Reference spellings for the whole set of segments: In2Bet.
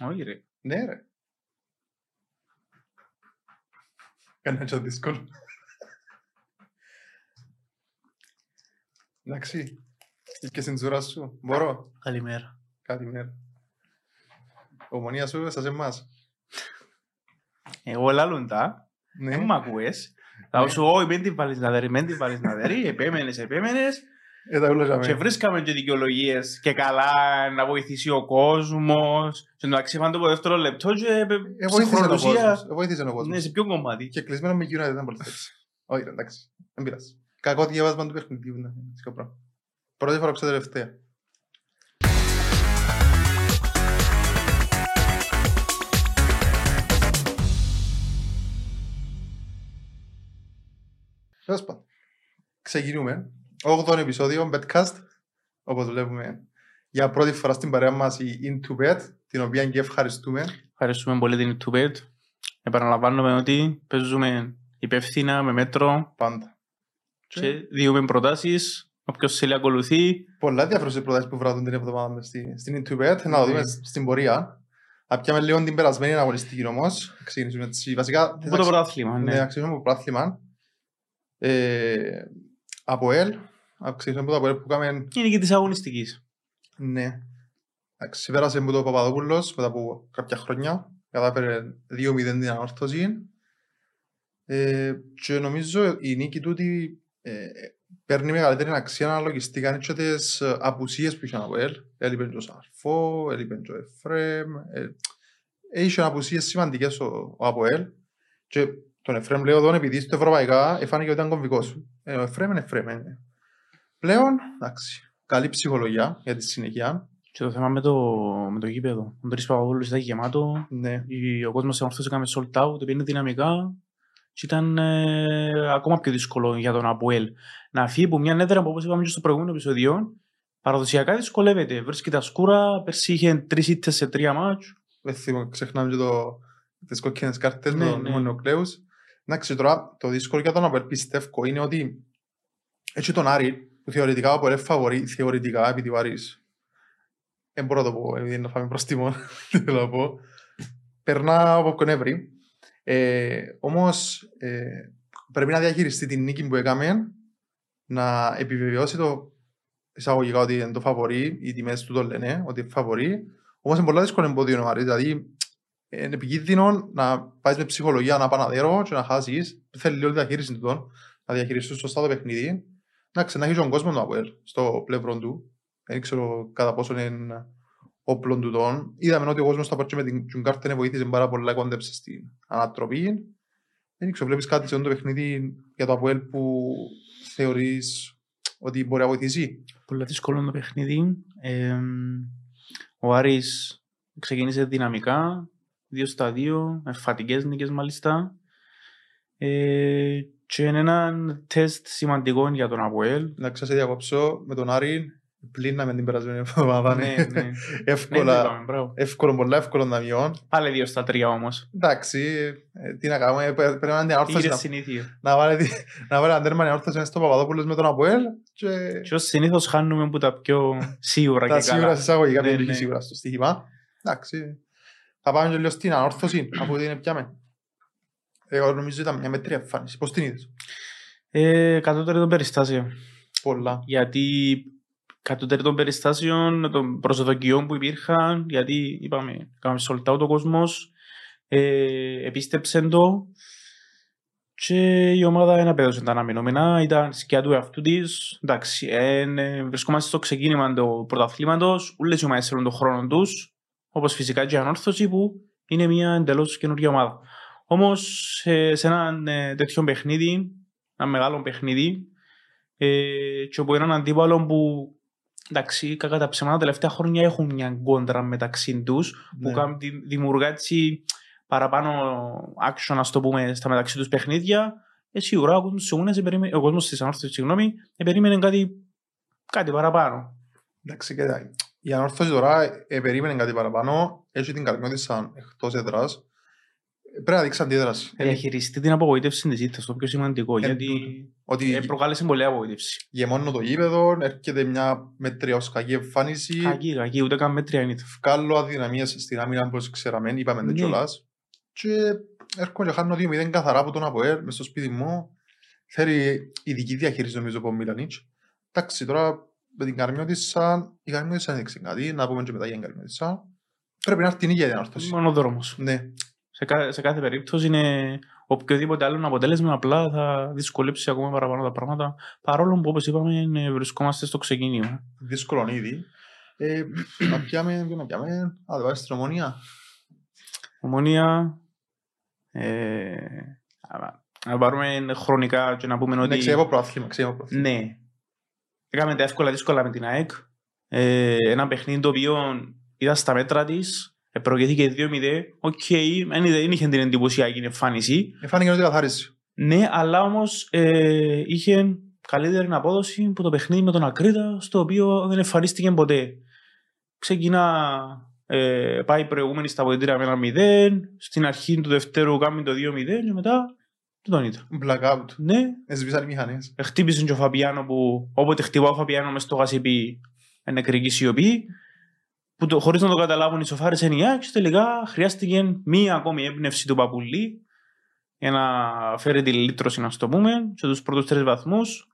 Όχι ρε. Ναι ρε. Κάνα και δύσκολο. Εντάξει. Είπες την τσουρά σου. Μπορώ. Καλημέρα. Καλημέρα. Ομονία σου σας εμάς. Εγώ λάλλον τα. Δεν μ' ακούες. Θα σου όχι μην την βάλεις να δερει, επέμενες. Και βρίσκαμε και δικαιολογίες και καλά να βοηθήσει ο κόσμος. Και να ξεφάνεται από δεύτερο λεπτό και συγχρονωσία. Βοήθησε ο κόσμος. Ναι, σε ποιο κομμάτι. Και κλεισμένο με γύρω δεν μπορεί να θέλεις. Όχι, εντάξει. Δεν πειράζει. Κακό διαβάσμα του παιχνιδιού. Πρώτη φορά ξέρω τελευταία. Τέλος πάντων. Ξεκινούμε. 8ο επεισόδιο, BetCast, όπως βλέπουμε για πρώτη φορά στην παρέα μας η In2Bet, την οποία και ευχαριστούμε. Ευχαριστούμε πολύ την In2Bet. Επαναλαμβάνουμε ότι παίζουμε υπεύθυνα, με μέτρο. Πάντα. Και διούμε προτάσεις, όποιος θέλει ακολουθεί. Πολλά διάφορες προτάσεις που βράδουν την εβδομάδα στην In2Bet, να δούμε στην πορεία. Θα πιάμε λίγο την περασμένη αγωνιστική όμως. Ξεκινήσουμε έτσι. Βασικά, από το πρωτάθλημα. Ναι, ξεκινήσουμε από το πρωτάθλημα. Από ελ. Ξεκινήσαμε από το ΑΠΟΕΛ που κάμεν... Είναι και της αγωνιστικής. Ναι. Ξεπέρασε με τον Παπαδόπουλος μετά από κάποια χρόνια. Κατάφερε 2-0 την ανόρθωση. Και νομίζω η νίκη του ότι παίρνει μεγαλύτερη αξία να λογιστήκαν και τις απουσίες που είχε από ελ. Έλειπεν και ο Σαρφό, έλειπεν και ο Εφρέμ. Είχε απουσίες σημαντικές ο ΑΠΟΕΛ. Και τον Εφρέμ λέω εδώ επειδή στο ευρωπαϊκά εφάνηκε ότι ήταν κομβικός. Ο Εφρέμ είναι Εφρέμ. Πλέον, εντάξει, καλή ψυχολογία για τη συνεχεία. Και το θέμα με το γήπεδο. Ο Ντρής Παπαδόπουλος ήταν γεμάτο. Ναι. Ο κόσμος ενόρθωσε κάμε sold out, επειδή είναι δυναμικά. Και ήταν ακόμα πιο δύσκολο για τον ΑΠΟΕΛ. Να φύγει από μια έδρα που όπως είπαμε και στο προηγούμενο επεισόδιο, παραδοσιακά δυσκολεύεται. Βρίσκει τα σκούρα, πέρσι είχε 3 ήττες σε 3 μάτς. Ξεχνάμε και τις κόκκινες κάρτες με τον Μονοκλέους. Εντάξει, τώρα το δύσκολο για τον ΑΠΟΕΛ πιστεύω είναι ότι έτσι τον Άρη, που θεωρητικά ο ΑΠΟΕΛ φαβορεί, θεωρητικά επειδή ο Άρης, δεν μπορώ να το πω, επειδή να φάμε προστίμον, δεν θέλω να πω, περνά από κονεύρη. Όμως πρέπει να διαχειριστεί την νίκη που έκαμε, να επιβεβαιώσει το εισαγωγικά ότι είναι το φαβορεί, οι τιμές του το λένε ότι φαβορεί, όμως είναι πολλά δύσκολο εμπόδιο ο Άρης, δηλαδή είναι επικίνδυνο να πάει με ψυχολογία να παναδέρω και να χάσεις. Θέλει λίγο τη διαχείριση του τον, να διαχειριστούν σωστά το παιχνίδι. Να ξενάχει τον κόσμο του ΑΠΟΕΛ στο πλευρό του. Δεν ξέρω κατά πόσο είναι όπλων του τον. Είδαμε ότι ο κόσμος θα πάρει με την κάρτα να βοήθησε πάρα πολλά κόντεψε στην ανατροπή. Δεν ξέρω, βλέπεις κάτι σε το παιχνίδι για το ΑΠΟΕΛ που θεωρείς ότι μπορεί να βοηθήσει. Πολύ δύσκολο το παιχνίδι. Ο Άρης ξεκίνησε δυναμικά. 2-2, εμφατικές νίκες μάλιστα. Και είναι έναν τεστ σημαντικό για τον ΑΠΟΕΛ. Να σας διακόψω με τον Άρη, πλήναμε την περασμένη εβδομάδα. Ναι. Εύκολο να μειώνει. Πάλι 2-3 όμως. Εντάξει, τι να κάνουμε, πρέπει να είναι ανόρθωση. Είναι συνήθειο. Να βάλει έναν τέρμα ανόρθωση στο Παπαδόπουλος με τον ΑΠΟΕΛ. Και ως συνήθως χάνουμε που τα πιο σίγουρα και καλά. Τα σίγουρα συσσαγωγικά δεν είναι σίγουρα στο στοίχημα. Εντάξει. Θα πάμε και λίγο στην ανόρθωση, αφού την πιάμε. Εγώ νομίζω ήταν μια μέτρια εμφάνιση. Πώς την είδες? Κατώτερη των περιστάσεων. Πολλά. Γιατί κατώτερη των περιστάσεων, των προσδοκιών που υπήρχαν, γιατί είπαμε, κάναμε sold out ο κόσμος, επίστεψαν το και η ομάδα δεν απέδωσε τα αναμενόμενα, ήταν σκιά του εαυτού της. Εντάξει, βρισκόμαστε στο ξεκίνημα του πρωταθλήματος, όλες οι ομάδες θέλουν τον χρόνο τους. Όπως φυσικά και η ανόρθωση που είναι μια εντελώς καινούργια ομάδα. Όμως σε έναν τέτοιο παιχνίδι, ένα μεγάλο παιχνίδι, και όπου έναν αντίπαλο που εντάξει, κακά τα ψέματα, τα τελευταία χρόνια έχουν μια κόντρα μεταξύ τους, ναι, που δημιουργά έτσι παραπάνω action, ας το πούμε, στα μεταξύ τους παιχνίδια. Σίγουρα ο κόσμος της ανόρθωσης, συγγνώμη, περίμενε κάτι παραπάνω. Εντάξει, κοιτάξτε. Η ανόρθωση τώρα περίμενε κάτι παραπάνω, έχει την καρμιότητα σαν εκτός έδρας. Πρέπει να δείξει αντίδραση. Διαχειριστεί την απογοήτευση της ήττας, το πιο σημαντικό. Γιατί ότι προκάλεσε πολλή απογοήτευση. Γεμώνω το γήπεδο, έρχεται μια μετριοσκακή εμφάνιση. Κακή, ούτε καν μέτρια είναι. Βγάλω αδυναμίες στην άμυνα, όπως ξέραμε, είπαμε ναι. Κιόλας. Και έρχομαι και χάνω 2-0 καθαρά από τον ΑΠΟΕΛ μες στο σπίτι μου. Θέλει ειδική διαχείριση, νομίζω, από Μιλανίτς. Εντάξει, τώρα με την Καρμιώτισσα, η Καρμιώτισσα δεν έδειξε κάτι, να πούμε και μετά για την Καρμιώτισσα. Πρέπει να έρθει την ίδια διάρθρωση. Μόνο δρόμος. Ναι. Σε κάθε περίπτωση είναι οποιοδήποτε άλλο αποτέλεσμα, απλά θα δυσκολέψει ακόμα παραπάνω τα πράγματα. Παρόλο που, όπως είπαμε, βρισκόμαστε στο ξεκίνημα. Δύσκολο ήδη. Να πιάμε, Α, δεν πάει στην Ομονία. Ομονία. Να πάρουμε χρονικά και να πούμε ότι. Ναι, ξέρω πρόθυμα. Ναι. Έκαμε τα εύκολα-δύσκολα με την ΑΕΚ. Ένα παιχνίδι το οποίο ήταν στα μέτρα της. Προηγήθηκε 2-0. Δεν είχε την εντυπωσιακή εμφάνιση. Εφάνηκε ότι καθάρισε. Ναι, αλλά όμως είχε καλύτερη απόδοση από το παιχνίδι με τον Ακρίτα, στο οποίο δεν εμφανίστηκε ποτέ. Ξεκινά, πάει προηγούμενη στα βοηθήρια με ένα 0. Στην αρχή του δευτέρου κάνει το 2-0 και μετά τον ήταν. Blackout. Ναι. Εσβήσαν οι μηχανές. Χτύπησε και ο Φαπιάνο που όποτε χτυπά ο Φαπιάνο μες στο γασιπί, είναι νεκρική σιωπή. Που χωρίς να το καταλάβουν οι σοφάρες ενιάξεις, τελικά χρειάστηκε μία ακόμη έμπνευση του Παπουλή για να φέρει τη λύτρωση, να το πούμε, σε τους πρώτους 3 βαθμούς.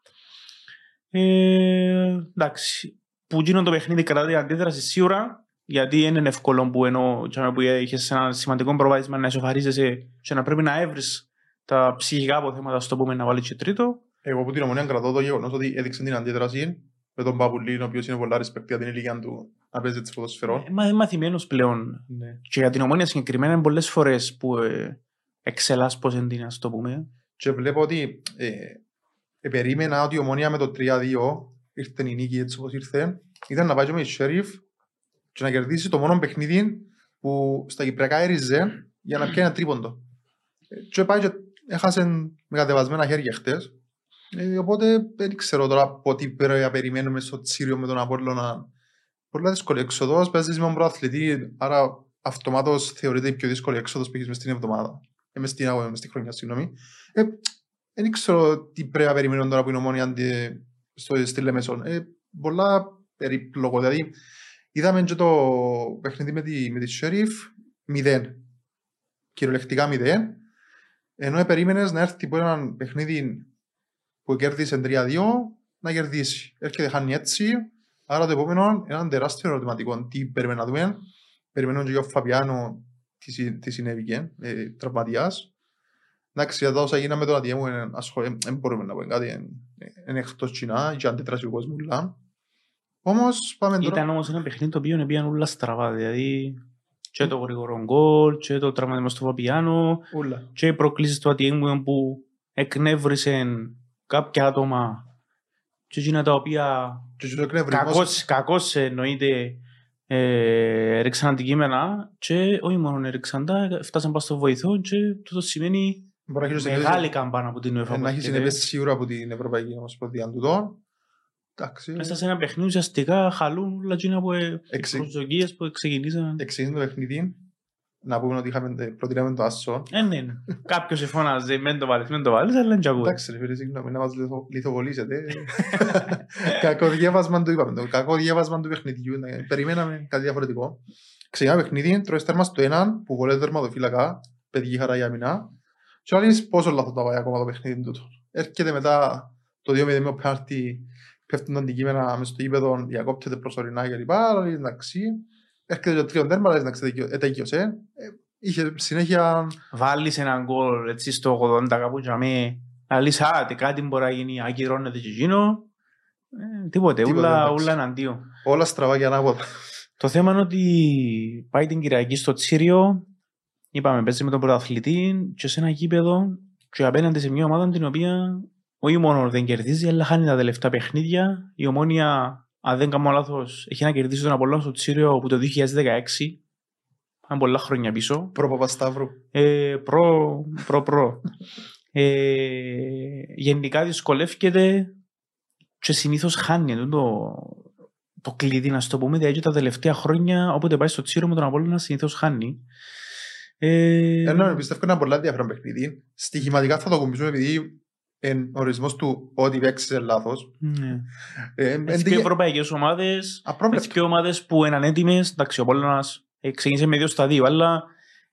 Εντάξει, που γίνονται το παιχνίδι κατά την αντίδραση σίγουρα, γιατί είναι εύκολο που ενώ που είχες ένα σημαντικό προβάδισμα να ισοφαρίζεσαι και να πρέπει να έβρεις τα ψυχικά αποθέματα, στο πούμε, να βάλεις και τρίτο. Εγώ που την Ομονία κρατώ το γεγονός ότι έδειξαν την αντίδραση με τον Παπουλή, ο οποίος είναι πολλά ρεσπεκτία την ηλικία του να παίζει τις ποδοσφαιρών. Είμαι μαθημένος πλέον. Ναι. Και για την Ομόνια συγκεκριμένα είναι πολλές φορές που εξελάσπωσε την, ας το πούμε. Και βλέπω ότι περίμενα ότι η Ομόνια με το 3-2 ήρθε η νίκη έτσι όπως ήρθε. Ήταν να πάει και με η Σέριφ και να κερδίσει το μόνο παιχνίδι που στα Κυπριακά έριζε για να πιάνει ένα τρίποντο. Και πάει και έχασε με κατεβασμένα χέρια χτες. Οπότε δεν ξέρω τώρα από τι πέρα περιμένουμε στο Τσίριο με τον Απόλλωνα. Πολλά δύσκολη έξοδος. Παίζεις με τον προαθλητή, άρα αυτομάτως θεωρείται η πιο δύσκολη έξοδος που έχεις μες την εβδομάδα. Μες την χρονιά, συγγνώμη. Δεν ξέρω τι πρέπει να περιμένουν τώρα που είναι Ομόνια στη Λεμεσόν. Πολλά περίπλοκο. Δηλαδή, είδαμε και το παιχνίδι με τη Σέριφ 0. Κυριολεκτικά 0. Ενώ περίμενες να έρθει από έναν παιχνίδι που κέρδισε 3-2 να κερδίσει. Έρχεται χάνει έτσι. Άρα το επόμενο είναι ένα τεράστιο ερωτηματικό. Τι περιμένουμε να δούμε. Περιμένουμε και ο Φαπιάνο τι συνέβηκε, τραυματίας. Εντάξει, εδώ όσα γίναμε τώρα τι μου, δεν μπορούμε να πούμε κάτι. Είναι εκτός κοινά, και αντίδραση ο κόσμος. Όμως πάμε τώρα. Ήταν όμως ένα παιχνίδι το οποίο πήγαν όλα στραβά. Δηλαδή και το γρήγορο γκολ, και το τραυματισμό στο Φαπιάνο, και οι προκλήσεις του Ατιέμου που εκνεύρισαν κάποια άτομα. Και εκείνα τα οποία κακώς εννοείται έριξαν αντικείμενα και όχι μόνο έριξαν τα, φτάσαν πάνω στο βοηθό και τούτο σημαίνει μεγάλη καμπάνα από την UEFA. Να έχει συνεπέσει σίγουρα από την Ευρωπαϊκή Ομοσπονδία τούτο. Μέσα σε ένα παιχνίδι ουσιαστικά χαλούν όλα εκείνα από προσδοκίες που ξεκινήσαν. Εξήγησε το παιχνίδι. Να πούμε ότι προτείναμε το άσο. Ναι. Κάποιος εφώναζε, μεν το βάλεις, αλλά δεν κι ακούω. Εντάξει, φίλε, συγγνώμη, να μας λιθοβολήσετε. Κακό διάβασμα του, είπαμε. Κακό διάβασμα του παιχνιδιού. Περιμέναμε κάτι διαφορετικό. Ξεκινάμε παιχνίδι, τρώεις τέρμα στο έναν, που βολεύει τερματοφύλακα, παιδική χαρά για αμυνά. Και να λες πόσο λάθος θα πάει ακόμα το παιχνίδι του. Έρχεται μετά το 2-0 με πέναλτι, πέφτουν τα αντικείμενα μες στο γήπεδο, διακόπτεται προσωρινά κλπ. Έρχεται το τρίον τέρμα, αλλά ετέκειωσε. Είχε συνέχεια. Βάλεις έναν γκολ έτσι στο 80 κάπου και να λες κάτι μπορεί να γίνει, ακυρώνεται και εκείνο. Τίποτε, ούλα εναντίον. Όλα στραβά και ανάποδα. Το θέμα είναι ότι πάει την Κυριακή στο Τσίριο, είπαμε παίζει με τον πρωταθλητή και σε ένα γήπεδο και απέναντι σε μια ομάδα την οποία όχι μόνο δεν κερδίζει, αλλά χάνει τα τελευταία παιχνίδια. Η Ομόνια, αν δεν κάνω λάθος, έχει να κερδίσει τον Απόλλωνα στο Τσίριο από το 2016. Αν πολλά χρόνια πίσω. Προ-Παπασταύρου. Προ-προ. Γενικά δυσκολεύεται και συνήθως χάνει το κλειδί, να το πούμε. Δηλαδή τα τελευταία χρόνια, όποτε πάει στο Τσίριο με τον Απόλλωνα, συνήθως χάνει. Ενώ πιστεύω ένα πολλά διάφορα παιχνίδι. Στοιχηματικά θα το ακουμπήσουμε επειδή εν ορισμός του ότι παίξεις λάθος. Έτσι και ευρωπαϊκές ομάδες, έτσι και ομάδες που είναι ανέτοιμες. Εντάξει, ο Πόλωνας ξεκίνησε με 2-2, αλλά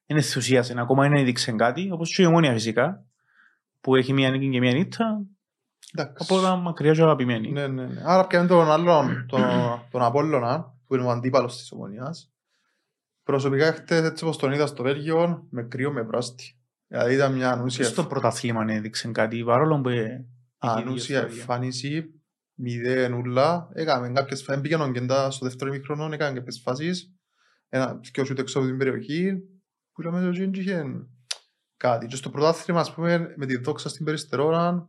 είναι ενθουσίασε. Ακόμα δεν έδειξε κάτι, όπως και η Ομόνοια φυσικά, που έχει μία νίκη και μία νύχτα. Από τα μακριά και αγαπημένη. Άρα πιάνει τον άλλον, τον Απόλλωνα, που είναι ο αντίπαλος της Ομόνοιας. Προσωπικά χτες, έτσι όπως τον είδα στο Βέλγιο, με κρύο, με βράστη. Δηλαδή ήταν μια ανούσια... Στο πρωταθλήμα έδειξε κάτι, παρόλο που... Ανούσια εμφάνιση, 0-0, έκαμε κάποιες φάσεις, πήγαιναν κεντά στο δεύτερο ημίχρονο, έκαμε κάποιες φάσεις, και όσοι ούτε εξώ από την περιοχή, που λέμε ότι είχε κάτι. Και στο πρωταθλήμα, ας πούμε, με τη δόξα στην Περιστερώνα,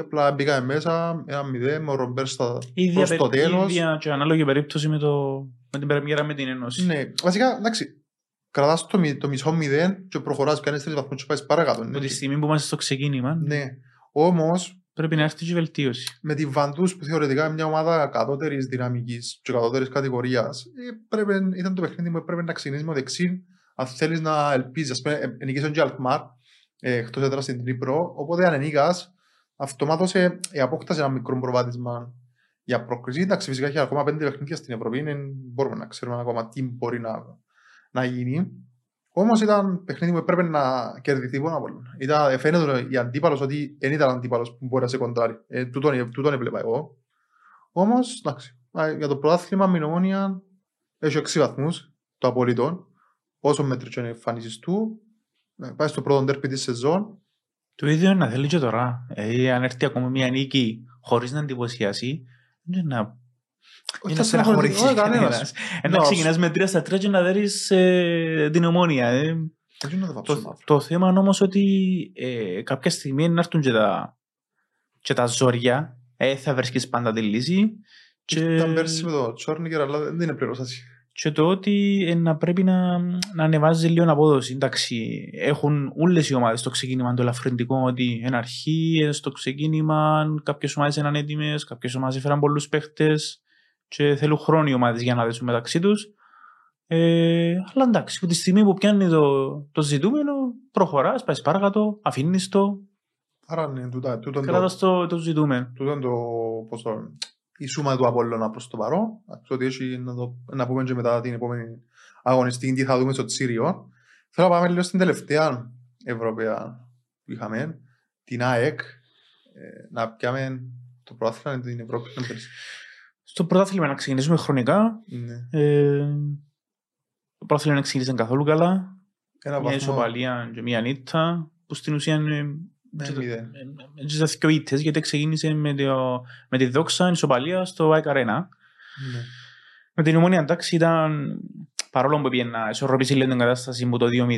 απλά πήγαμε μέσα, 1-0, με ο Ρομπέρς προς το τέλος. Ίδια και ανάλογη περίπτωση με την Πρεμιέρα με την Ένωση. Ναι, βασικά, εντάξει. Κρατάς το μισό 0 και προχωράς, κάνεις 3 βαθμούς και πάει παρακάτω. Από τη στιγμή που είμαστε στο ξεκίνημα. Ναι. Όμως. Πρέπει να έρθει και βελτίωση. Με τη Βαντούς που θεωρητικά είναι μια ομάδα κατώτερης δυναμικής και κατώτερης κατηγορίας, ήταν το παιχνίδι που πρέπει να ξεκινήσει με δεξί, αν θέλεις να ελπίζεις. Ας πούμε, νικήσαν και Αλκμάρ, εκτός έδρας στην Τύπρο. Οπότε αν νίκας, αυτομάτως απόκτασε ένα μικρό προβάδισμα για πρόκριση. Εντάξει, φυσικά έχει ακόμα 5 παιχνίδια στην Ευρώπη, δεν μπορούμε να ξέρουμε ακόμα τι μπορεί να γίνει. Όμως ήταν παιχνίδι που πρέπει να κερδιθεί πάνω απ' όλα. Φαίνεται η αντίπαλος ότι δεν ήταν αντίπαλος που μπορεί να σε κοντράρει. Τούτον έβλεπα εγώ. Όμως, εντάξει, για το πρωτάθλημα η Ομόνοια έχει 6 βαθμούς το απολύτων. Όσο μέτρησε οι εμφανίσεις του, πάει στο πρώτο ντέρμπι της σεζόν. Το ίδιο να θέλει και τώρα. Αν έρθει ακόμα μια νίκη χωρίς να εντυπωσιάσει, δεν να. Όχι να στεναχωρήσεις κανένας. Να ξεκινάς με 3-3 και να δέρεις την Ομόνοια. Το θέμα όμως ότι κάποια στιγμή να έρθουν και τα ζόρια, θα βρίσκεις πάντα τη λύση. Ήταν πέρσι με το Τσόρνικερ, αλλά δεν είναι πληρώσαση. Και το ότι να πρέπει να ανεβάζει λίγο απόδοση. Εντάξει, έχουν όλες οι ομάδες στο ξεκίνημα το ελαφρυντικό ότι εν αρχή, στο ξεκίνημα, κάποιες ομάδες είναι ανέτοιμες, κάποιες ομάδες έφεραν πολλούς παίχτες και θέλουν χρόνο οι ομάδες για να δέσουν μεταξύ τους. Αλλά εντάξει, από τη στιγμή που πιάνει το ζητούμενο, προχωράς, πάει παρακάτω, αφήνεις το. Άρα ναι, κράτας το ζητούμενο. Τούτον το ποσό. Η σούμα του Απόλλωνα προς το παρόν. Να πούμε και μετά την επόμενη αγωνιστική τι θα δούμε στο Τσίριο. Θέλω να πάμε λίγο στην τελευταία Ευρωπαία που είχαμε, την ΑΕΚ, να πιάμε το πρωτάθλημα την Ευρώπη. Στο πρωτάθλημα να ξεκινήσουμε χρονικά. Ναι. Το πρωτάθλημα να ξεκινήσει καθόλου καλά. Μια ισοπαλία και μια νύχτα που στην ουσία είναι... Έτσι θα και ο ήττες, γιατί ξεκίνησε με τη δόξα ενσωπαλία στο ΑΕΚ Αρένα. Με την Ομόνοια εντάξει ήταν, παρόλο που πήγαινε να ισορροπήσει την κατάσταση που το 2-0,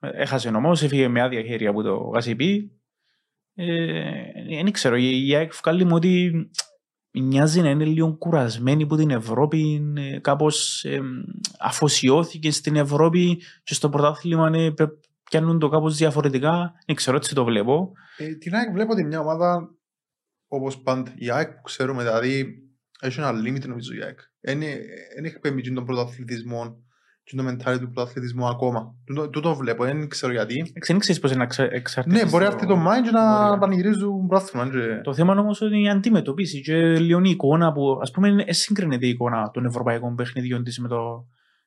έχασε όμως, έφυγε με άδεια χέρια από το Γασιπί. Δεν ξέρω, η ΑΕΚ βγάλει μου ότι μοιάζει να είναι λίγο κουρασμένη από την Ευρώπη, κάπως αφοσιώθηκε στην Ευρώπη και στο πρωτάθλημα και αν είναι το κάπως διαφορετικά, δεν ξέρω, έτσι το βλέπω. Την ΑΕΚ βλέπω ότι μια ομάδα, όπως πάντα, η ΑΕΚ που ξέρουμε, δηλαδή, έχει ένα limit νομίζω η ΑΕΚ. Δεν έχει πέμπει τον πρωταθλητισμό και το μεντάλι του πρωταθλητισμού ακόμα. Το βλέπω, δεν ξέρω γιατί. Δεν ξέρεις πώς είναι να εξαρτήσεις. Ναι, μπορεί αυτή το mind και να πανηγυρίζουν πρωταθλητισμό. Το θέμα όμως είναι η αντιμετωπίση και λιώνει η εικόνα που, ας πούμε, σύγκρινεται η εικόνα των ευρωπαϊκών παιχνιδιών της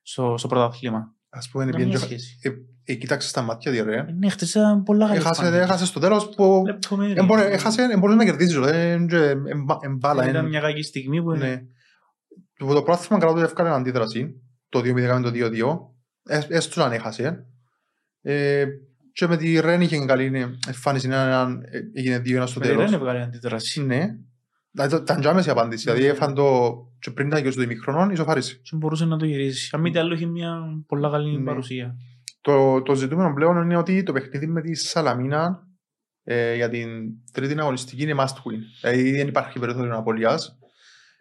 στο πρωταθλήμα. Ας πούμε, κοίταξε στα μάτια τη ωραία. Ναι, χτίσαν πολλά γαλλικά. Έχασε στο τέλος που. Έχασε, μπορείς να κερδίσεις. Ήταν μια κακή στιγμή που. Το πρόθυμα κρατώ ότι έφυγαν αντίδραση. Το 2-0 το 2-2. Έστω να έχασε. Και με τη Ρεν είχε καλή εμφάνιση. Έγινε 2-1 στο τέλος. Η Ρεν έβγαλε αντίδραση. Ναι. Ήταν και άμεση απάντηση. Δηλαδή έφαν το. Και πριν ήταν και στο ημίχρονο, ισοφάρισε. Και μπορούσε να το γυρίσει. Αν μη τι άλλο, είχε μια πολλά καλή παρουσία. Το ζητούμενο πλέον είναι ότι το παιχνίδι με τη Σαλαμίνα για την τρίτη αγωνιστική είναι must win. Δηλαδή δεν υπάρχει περιθώριο απολίας.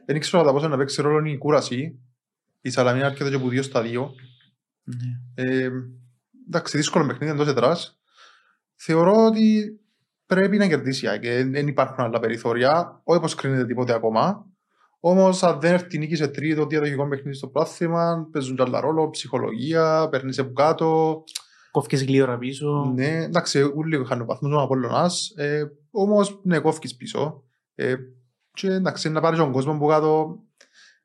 Δεν ξέρω κατά πόσο να παίξει ρόλο η κούραση. Η Σαλαμίνα έρχεται και από 2-2. Εντάξει, δύσκολο παιχνίδι εντός έδρας. Θεωρώ ότι πρέπει να κερδίσει και δεν υπάρχουν άλλα περιθώρια. Όχι πως κρίνεται τίποτε ακόμα. Όμως, αν δεν έρθει νίκη σε τρίτο διαδοχικό παιχνίδι στο πρόθυμα, παίζουν άλλα ρόλο, ψυχολογία, παίρνεις από κάτω. Κόφκες γλύωρα πίσω. Ναι, εντάξει, ούλοι είχαν βαθμούς από όλωνας. Όμως, ναι, κόφκες πίσω. Και εντάξει, να πάρεις τον κόσμο που κάτω.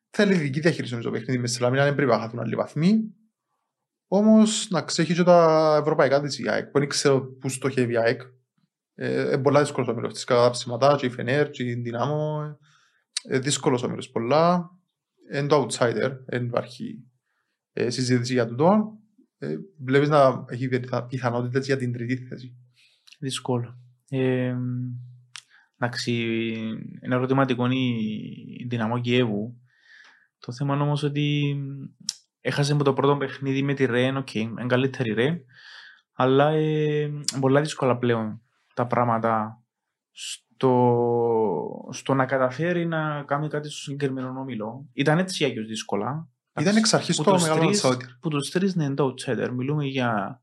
Θέλει δική διαχείριση στο παιχνίδι με στη Λαμίνα, δεν πρέπει να χαθούν άλλοι βαθμοί. Όμως, να ξέχει και τα ευρωπαϊκά της ΙΑΕΚ, που δεν ξέρω πού στοχεύει η ΙΑΕΚ. Πολλά δύσκολο το μήλος της καταψηματά, και η Φενέρ, και η Δυνάμω. Δύσκολος ο μήλος πολλά. Εν το outsider, εν υπάρχει συζήτηση για τούτο. Βλέπεις να έχει πιθανότητες για την τρίτη θέση. Δύσκολο. Εντάξει, ένα ερωτηματικό είναι η Δυναμό Κιέβου. Το θέμα είναι όμως ότι έχασε με το πρώτο παιχνίδι με τη ΡΕΝ, οκ, είναι καλύτερη ΡΕΝ, αλλά πολλά δύσκολα πλέον τα πράγματα στο να καταφέρει να κάνει κάτι στο συγκεκριμένο όμιλο. Ήταν έτσι άγιος δύσκολα. Ήταν εξ αρχής το μεγάλο outsider. Που τους τρεις είναι το outsider. Μιλούμε για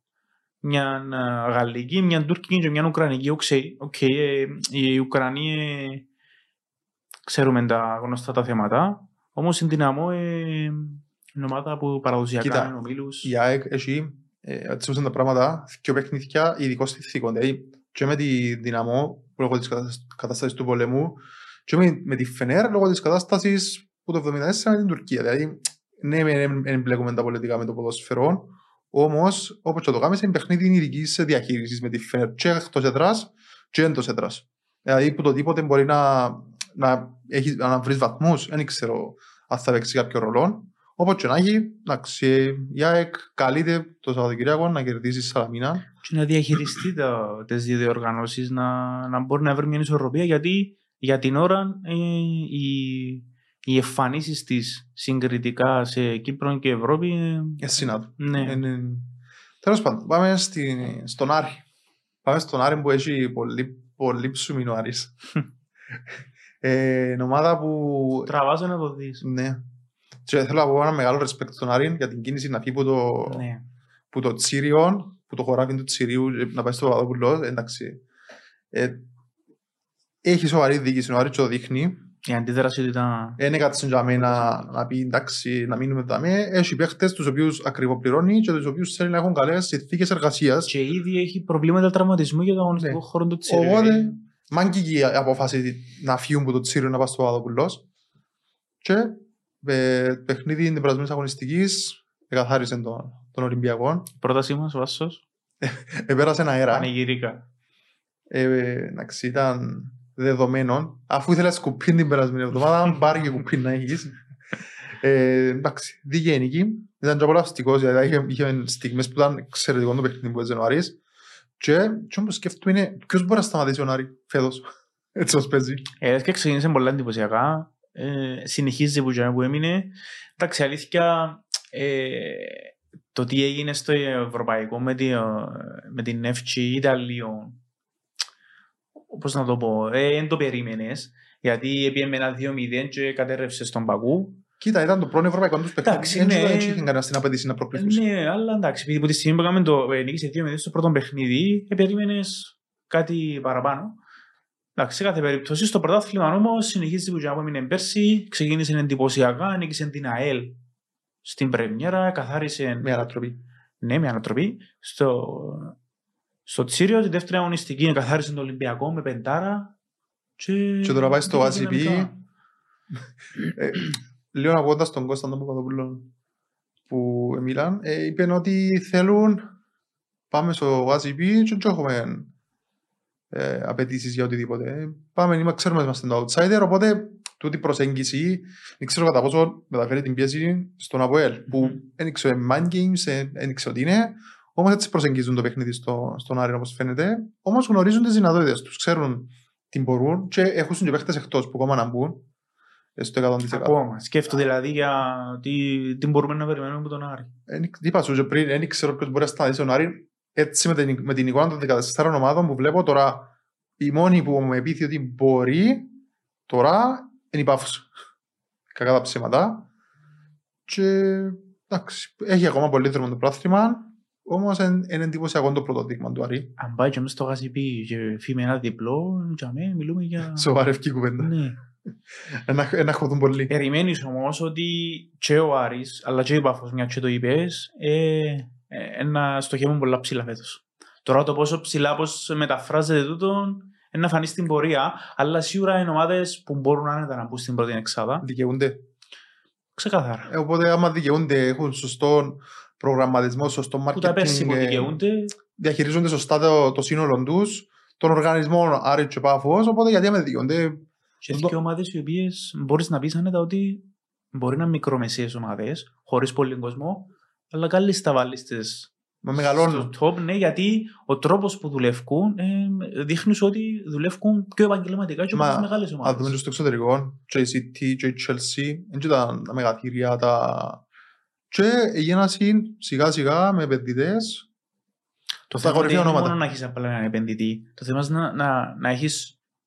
μια Γαλλική, μια Τουρκική και μια Ουκρανική. Οι Ουκρανοί ξέρουμε τα γνωστά τα θέματα. Όμως η Δυναμό είναι ομάδα που παραδοσιακά είναι ομίλους. Η ΑΕΚ έχει έτσι τα πράγματα και παιχνίδια ειδικώς στη θήκοντα. Και με τη Δυναμό λόγω της κατάστασης του πολέμου και με τη Φενέρ λόγω της κατάστασης που το 1974 με την Τουρκία. Δηλαδή, ναι, εμπλέκουμε τα πολιτικά με το ποδόσφαιρο, όμως όπως και το κάνουμε σε παιχνίδι είναι ειδικής διαχείρισης με τη Φενέρ και εκτός έδρας και εντός έδρας. Δηλαδή που το τίποτε μπορεί να βρει βαθμούς, δεν ξέρω αν θα παίξει κάποιο ρολό. Όποτε και να έχει, η ΑΕΚ καλείται το Σαββατοκυριακό να κερδίσει Σαλαμίνα. Και να διαχειριστεί τις δύο διοργανώσεις, να μπορεί να βρει μια ισορροπία, γιατί για την ώρα οι εμφανίσεις της συγκριτικά σε Κύπρο και Ευρώπη. Συνάδουν. Ναι. Τέλος πάντων, πάμε στον Άρη. Πάμε στον Άρη που έχει πολύ ψουμινό Άρης. Ομάδα που. Τραβάζω να το δεις. Ναι. Και θέλω να πω ένα μεγάλο respect στον Άρη για την κίνηση να φύγει που το Τσίριον, που το χωράφι του Τσιρίου, να πάει στο Παπαδόπουλο. Εντάξει. Έχει σοβαρή διοίκηση, ο Άρης το δείχνει. Η αντίδραση ήταν. Είναι κάτι για μένα να πει εντάξει, να μείνουμε δαμέ. Έχει παίχτες τους οποίους ακριβοπληρώνει και τους οποίους θέλει να έχουν καλές συνθήκες εργασίας. Και ήδη έχει προβλήματα τραυματισμού για τον αγωνιστικό χώρο του Τσιρίου. Οπότε, μάγκη αποφάσισε να φύγουν από το Τσίριο να πάει στο Παπαδόπουλο. Και παιχνίδι την περασμένη αγωνιστική εγκαθάρισε τον Ολυμπιακό. Πρότασή μας, ο Άσος. Επέρασε ένα αέρα. Πανηγυρίκα. Εντάξει, ήταν δεδομένων. Αφού ήθελα σκουπίν την περασμένη εβδομάδα, πάρει και κουπίν να έχεις. Εντάξει, διγενική. Ήταν και απολαυστικός, γιατί είχε στιγμές που ήταν εξαιρετικό το παιχνίδι που έζαινε ο Άρης. Και όμως σκέφτομαι είναι ποιος μπορεί να σταματήσει ο Άρη φέτος. Έτσι ως παίζει. Και ξεκίνησε πολλά εντυπωσιακά. Συνεχίζει που έμεινε. Εντάξει, αλήθεια το τι έγινε στο ευρωπαϊκό με την FC Ιταλίων, όπως να το πω, δεν το περίμενες, γιατί έπιε με ένα 2-0 και κατέρευσε στον Πακού. Κοίτα, ήταν το πρώτο ευρωπαϊκό τους παιχνίδι. Δεν είχε κανένα στην απαιτήση να προκληθούσε. Ναι, αλλά εντάξει, επειδή από τη στιγμή που έκαμε το νίκησε 2-0 στο πρώτο παιχνίδι, περίμενες κάτι παραπάνω. Σε κάθε περίπτωση, στο πρωτάθλημα όμως συνεχίζει που έμεινε πέρσι, ξεκίνησε εντυπωσιακά, ανοίξε την ΑΕΛ στην πρεμιέρα, καθάρισε. Με ανατροπή. Ναι, με ανατροπή. Στο Τσίριο, τη δεύτερη αγωνιστική, καθάρισε τον Ολυμπιακό με πεντάρα. Και τώρα πάει στο ACP. Λέω να βγώντας τον Κώσταντο Παπαδοπούλο που μίλαν, είπαν ότι θέλουν πάμε στο ACP και έχουμε απαιτήσεις για οτιδήποτε. Πάμε, ξέρουμε ότι είμαστε το outsider, οπότε τούτη προσέγγιση δεν ξέρω κατά πόσο μεταφέρει την πίεση στον ΑΠΟΕΛ που δεν ξέρω mind games, δεν ξέρω τι είναι, όμως έτσι προσεγγίζουν το παιχνίδι στον Άρη όπως φαίνεται, όμως γνωρίζουν τις δυνατότητες τους, ξέρουν τι μπορούν και έχουν και παίχτες εκτός που ακόμα να μπουν στο 100%. Ακόμα, σκέφτονται δηλαδή για τι μπορούμε να περιμένουμε από τον Άρη. Είπα σου πριν, δεν ξέρω ποιος μπορεί να σταθεί τον Άρη. Έτσι με την εικόνα των 14 ομάδων που βλέπω τώρα, η μόνη που με πείθει ότι μπορεί τώρα είναι η Πάφος. Κακά τα ψέματα. Και εντάξει, έχει ακόμα πολύ δρόμο το πρόθυμα, όμως είναι εντυπωσιακό το πρωτοδείγμα του Άρη. Αν πάει και μέσα στο Γασιπί και φύγει με ένα διπλό, μιλούμε για. Σοβαρευκή κουβέντα. Να χωθούν πολύ. Περιμένεις όμως ότι και ο Άρης, αλλά και η Πάφος, μια και το είπες, να στοχεύουν πολλά ψηλά φέτος. Τώρα το πόσο ψηλά, πώς μεταφράζεται τούτον, να φανεί στην πορεία, αλλά σίγουρα είναι ομάδες που μπορούν άνετα να μπουν στην πρώτη εξάδα. Δικαιούνται. Ξεκάθαρα. Οπότε άμα δικαιούνται, έχουν σωστό προγραμματισμό, σωστό marketing. Που τα πέρσι που δικαιούνται. Διαχειρίζονται σωστά το σύνολο τους, των οργανισμών Άρη και Πάφος. Οπότε γιατί άμα δικαιούνται. Και δύο ομάδες οι οποίες μπορείς να πεις άνετα ότι μπορεί να είναι μικρομεσαίες ομάδες, χωρίς πολύ κόσμο, αλλά καλείς τα βάλεις στο top, ναι, γιατί ο τρόπος που δουλεύουν δείχνει ότι δουλεύουν πιο επαγγελματικά και από τις μεγάλες ομάδες. Αν δούμε στο εξωτερικό, και η City και η Chelsea, και τα μεγαθύρια, και έγιναν σιγά σιγά με επενδυτές. Το θέμα δεν είναι μόνο να έχεις απλά έναν επενδυτή, το θέμα είναι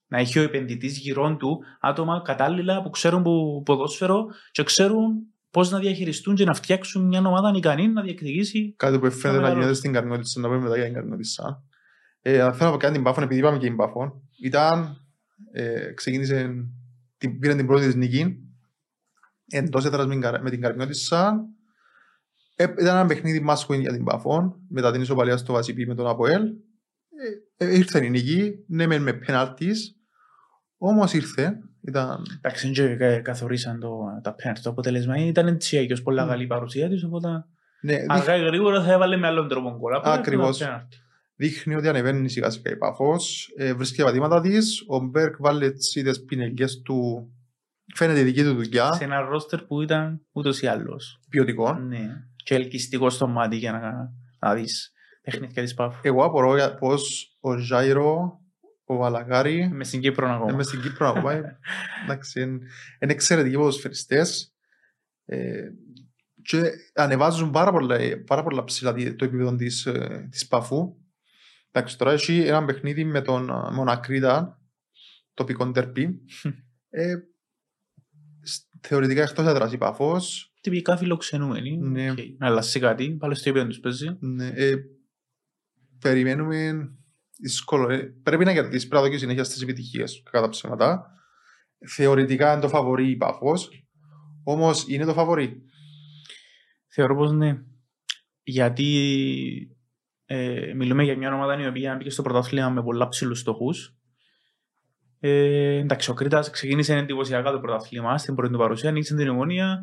να έχει ο επενδυτής γύρω του άτομα κατάλληλα που ξέρουν ποδόσφαιρο και ξέρουν πώς να διαχειριστούν και να φτιάξουν μια ομάδα ικανή να διεκδικήσει. Κάτι που φαίνεται να γίνεται στην Καρνιώτισσα, να πούμε μετά για την Καρνιώτισσα. Θέλω να πω κάτι την Πάφον, επειδή είπαμε και την Πάφον. Πήρε την πρώτη της νίκη εντός έδρας με την Καρνιώτισσα. Ήταν ένα παιχνίδι must-win για την Πάφον, μετά την ισοπαλία στο Βασιπί με τον Αποέλ. Ήρθε η νίκη, ναι μεν με πέναλτις, όμως ήρθε. Εντάξει, και καθορίσαν τα πέναλτις, το αποτέλεσμα ήταν εντσιακός, πολλά καλή παρουσία της, οπότε αργά ή γρήγορα θα έβαλε με άλλον τρόπο κόλλα. Ακριβώς. Δείχνει ότι ανεβαίνει σιγά σιγά η Πάφος, βρίσκεται πατήματα της, ο Μπέρκ βάλε τις πινελιές του, φαίνεται η δική του δουλειά. Σε ένα ρόστερ που ήταν ούτως ή άλλως. Ποιοτικό. Ναι, και ελκυστικό στο μάτι για να δεις. Εγώ απορώ πως ο Ζάιρο, ο Βαλακάρη. Είμαι στην Κύπρο ακόμα. Εντάξει, είναι εξαιρετικοί ποδοσφαιριστές. Και ανεβάζουν πάρα πολλά ψηλά το επίπεδο της Παφού. Εντάξει, τώρα έχει ένα παιχνίδι με τον Ακρίτα, τοπικό ντερπί. Θεωρητικά εκτός έδρας η Παφός. Τυπικά φιλοξενούμενοι. Να αλλάξει κάτι, πάλι στο επίπεδο τους παίζει. Περιμένουμε δύσκολο. Πρέπει να κερδίσει πράγμα και συνέχεια στις επιτυχίες κατά ψέματα. Θεωρητικά είναι το φαβορί η Πάφος, όμως είναι το φαβορί. Θεωρώ πως ναι. Γιατί μιλούμε για μια ομάδα η οποία πήγε στο πρωτάθλημα με πολλά ψηλούς στόχους. Εντάξει, ο Κρήτας ξεκίνησε εντυπωσιακά το πρωτάθλημα στην πρώτη του παρουσία, ανοίξε την Ομόνια.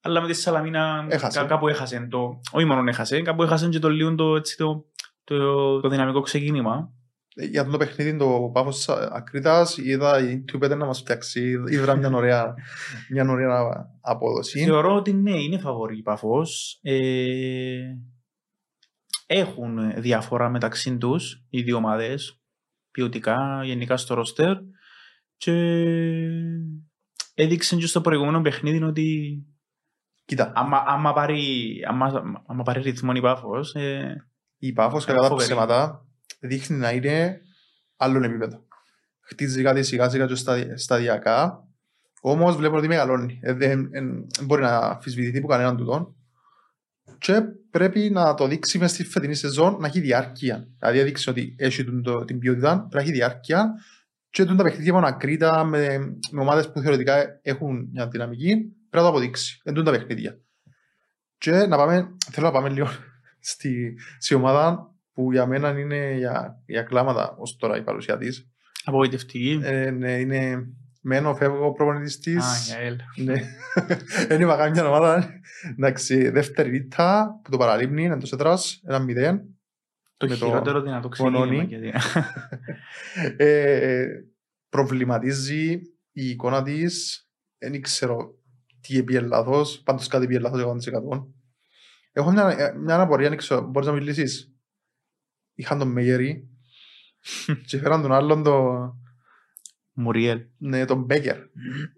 Αλλά με τη Σαλαμίνα κάπου έχασε. Όχι μόνο έχασε, κάπου έχασε και το λίγο το δυναμικό ξεκίνημα. Για το παιχνίδι το Πάφος Ακρίτας είδα η In2Bet να μας φτιάξει. Είδα μια ωραία απόδοση. Θεωρώ ότι ναι, είναι φαβορή η Πάφος. Έχουν διαφορά μεταξύ τους οι δύο ομάδες, ποιοτικά, γενικά στο ρόστερ. Και έδειξαν και στο προηγούμενο παιχνίδι ότι κοίτα, άμα πάρει ρυθμό η Πάφος. Η Πάφος κατά ψέματα δείχνει να είναι άλλον επίπεδο. Χτίζει κάτι σιγά σιγά και σταδιακά, όμως βλέπω ότι μεγαλώνει. Δεν μπορεί να αμφισβητηθεί από κανέναν τούτον. Και πρέπει να το δείξει μες στη φετινή σεζόν να έχει διάρκεια. Δηλαδή να δείξει ότι έχει την ποιότητα, πρέπει να έχει διάρκεια. Και τα παιχνίδια με Ακρίτα, με ομάδες που θεωρητικά έχουν μια δυναμική, πρέπει να το αποδείξει. Εντούν τα παιχνίδια. Και θέλω να πάμε λίγο στη ομάδα που για μένα είναι για κλάματα ως τώρα η παρουσία της. Απογοητευτική. Ναι, είναι μένω, φεύγω προπονητής της. Δεν είπα καμιά ομάδα. Εντάξει, δεύτερη βήτα που το παραλείπνει, εντός έτρας, 1-0. Το χειρότερο δυνατό ξεκίνημα. Προβληματίζει η εικόνα της. Δεν ξέρω τι επί Ελλάδος. Πάντως κάτι επί Ελλάδος 100%. Έχω μια αναπορία, δεν ξέρω, μπορείς να μιλήσεις. Είχαν τον Μέγερη και φέραν τον άλλον τον Μουριέλ. Ναι, τον Μπέκερ.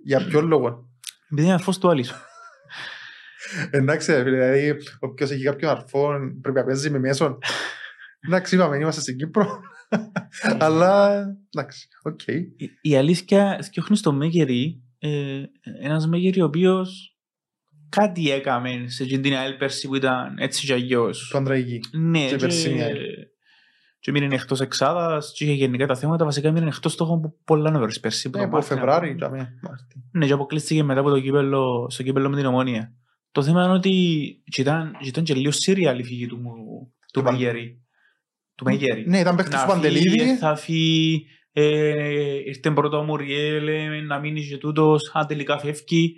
Για ποιο λόγο? Επειδή είναι αρφός του Άλισο. Εντάξει, δηλαδή, όποιος έχει κάποιον αρφό πρέπει να παίζει με μέσον. Εντάξει, είπαμε, είμαστε στην Κύπρο. Αλλά, εντάξει, οκ. Η αλήθεια σκιώχνει στον Μέγερη, ένας Μέγερη ο οποίος κάτι έκαμε σε την ΑΕΛ πέρσι που ήταν έτσι και αγιώς. Παντραγική. Ναι, και και μείνει εκτός εξάδας και είχε γενικά τα θέματα, βασικά μείνει εκτός στόχων που πολλά νοβέρες πέρσι. Ναι, από Φεβράρι και Μάρτι. Ναι, και αποκλείστηκε μετά από το κύπελλο, στο κύπελλο με την Ομόνοια. Το θέμα είναι ότι ήταν και λίγο σύριαλ η φυγή του Μαγιέρη. Ναι, ήταν παίκτης του Παντελίδη. Θα φύγει, ήρθε πρώτο ο Μουριέλε, να μείνει και τούτος, αν τελικά φεύγει.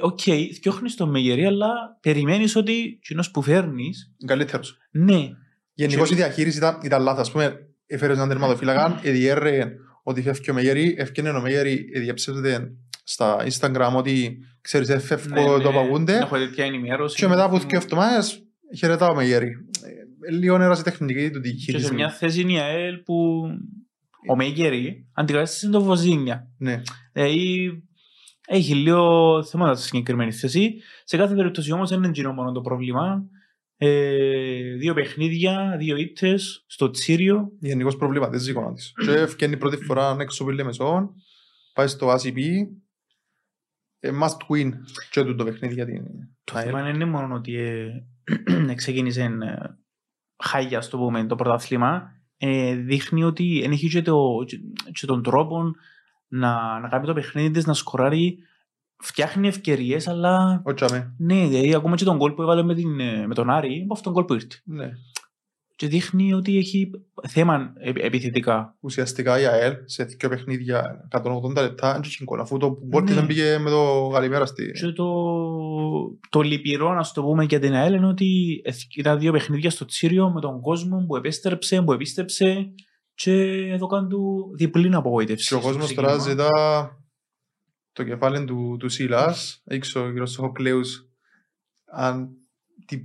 Οκ, διώχνεις τον Μαγιέρη, αλλά περιμένεις ότι κοινός που φέρνεις. Καλύτερος. Ναι. Γενικώς η διαχείριση ήταν λάθος. Ας πούμε, έφερε έναν τερματοφύλακα, εδιέρε ότι φεύγει ο Μαγιέρη, έφυγε ο Μαγιέρη, εδιέψευτε στα Instagram ότι ξέρεις δεν φεύγω, το απαγούνται. Και μετά από 2 εβδομάδες χαιρετάω ο Μαγιέρη. Λίγο νεράζει τεχνική του διαχείριση. Και σε μια θέση είναι η ΑΕΛ που ο Μαγιέρη αντικατάστησε τον Βοζίνια. Δηλαδή έχει λίγο θέματα στη συγκεκριμένη θέση. Σε κάθε περίπτωση όμως δεν είναι μόνο το πρόβλημα. 2 παιχνίδια, 2 ήττες στο Τσίριο. Γενικώς προβληματίζει η εικόνα της. Φκένει πρώτη φορά έξω από τη Λεμεσόν, πάει στο ACP. Must win και το παιχνίδι για την ΑΕΛ. Το θέμα δεν είναι μόνο ότι ξεκίνησε χάγια στο πούμε, το πρωτάθλημα. Δείχνει ότι δεν έχει και τον τρόπο να κάνει το παιχνίδι της, να σκοράρει. Φτιάχνει ευκαιρίες, αλλά. Ναι, δηλαδή ακόμα και τον γκολ που έβαλε με τον Άρη, από αυτόν τον γκολ που ήρθε. Ναι. Και δείχνει ότι έχει θέμα επιθετικά. Ουσιαστικά η ΑΕΛ σε δύο παιχνίδια 180 λεπτά δεν είχε γκολ, αφού το γκολ δεν πήγε με το Καλημέρα στη. Και το λυπηρό, να το πούμε για την ΑΕΛ, είναι ότι ήταν 2 παιχνίδια στο Τσίριο με τον κόσμο που επέστρεψε, που επίστεψε και εδώ κάνουν του διπλή απογοήτευση. Και ο κόσμος τώρα ζητά το κεφάλι του Σίλας, έξω ο κ. Σοχοκλέους, αν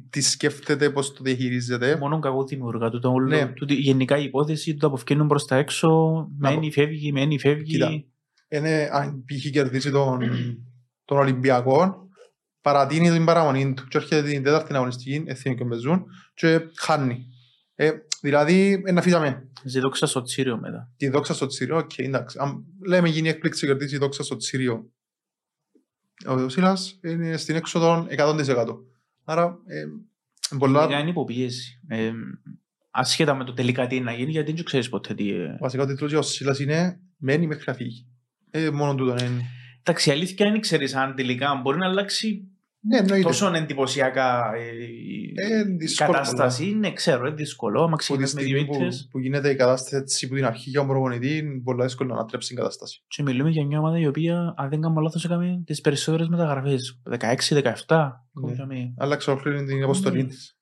τι σκέφτεται, πώς το διαχειρίζεται. Μόνο κακό δημιουργά του το όλο. Ναι. Γενικά η υπόθεση του το αποφκαίνουν προς τα έξω, μένει, φεύγει, μένει, φεύγει. Κοίτα, αν είχε κερδίσει τον Ολυμπιακό, παρατείνει την παραμονή του και έρχεται την τέταρτη αγωνιστική, εθνική και μπεζούν, και χάνει. Δηλαδή, να αφήσαμε. Τη δόξα στο Τσίριο μετά. Τη δόξα στο Τσίριο, οκ, εντάξει. Αν λέμε γίνει έκπληξη κερδίσει η δόξα στο Τσίριο, ο Σίλας είναι στην έξοδο 100%. Άρα, πολλά. Είναι υποπίεση. Ασχέτα με το τελικά τι είναι να γίνει, γιατί δεν ξέρεις ποτέ τι. Βασικά, ο τίτλος ο Σίλας είναι μένει μέχρι να φύγει. Μόνο τούτον είναι. Εντάξει, αλήθεια είναι, ξέρεις αν τελικά μπορεί να αλλάξει. Ναι, τόσο εντυπωσιακά η κατάσταση είναι, ξέρω, είναι δύσκολο. Άμα ξεκινάς με διοίτες. Που γίνεται η κατάσταση έτσι που την αρχή για τον προπονητή, είναι πολύ δύσκολο να ανατρέψει την κατάσταση. Και μιλούμε για μια ομάδα η οποία, αν δεν κάνω λάθος, έκαμε τις περισσότερες μεταγραφές. 16-17. Ναι. Άλλαξε ολόκληρη την αποστολή της.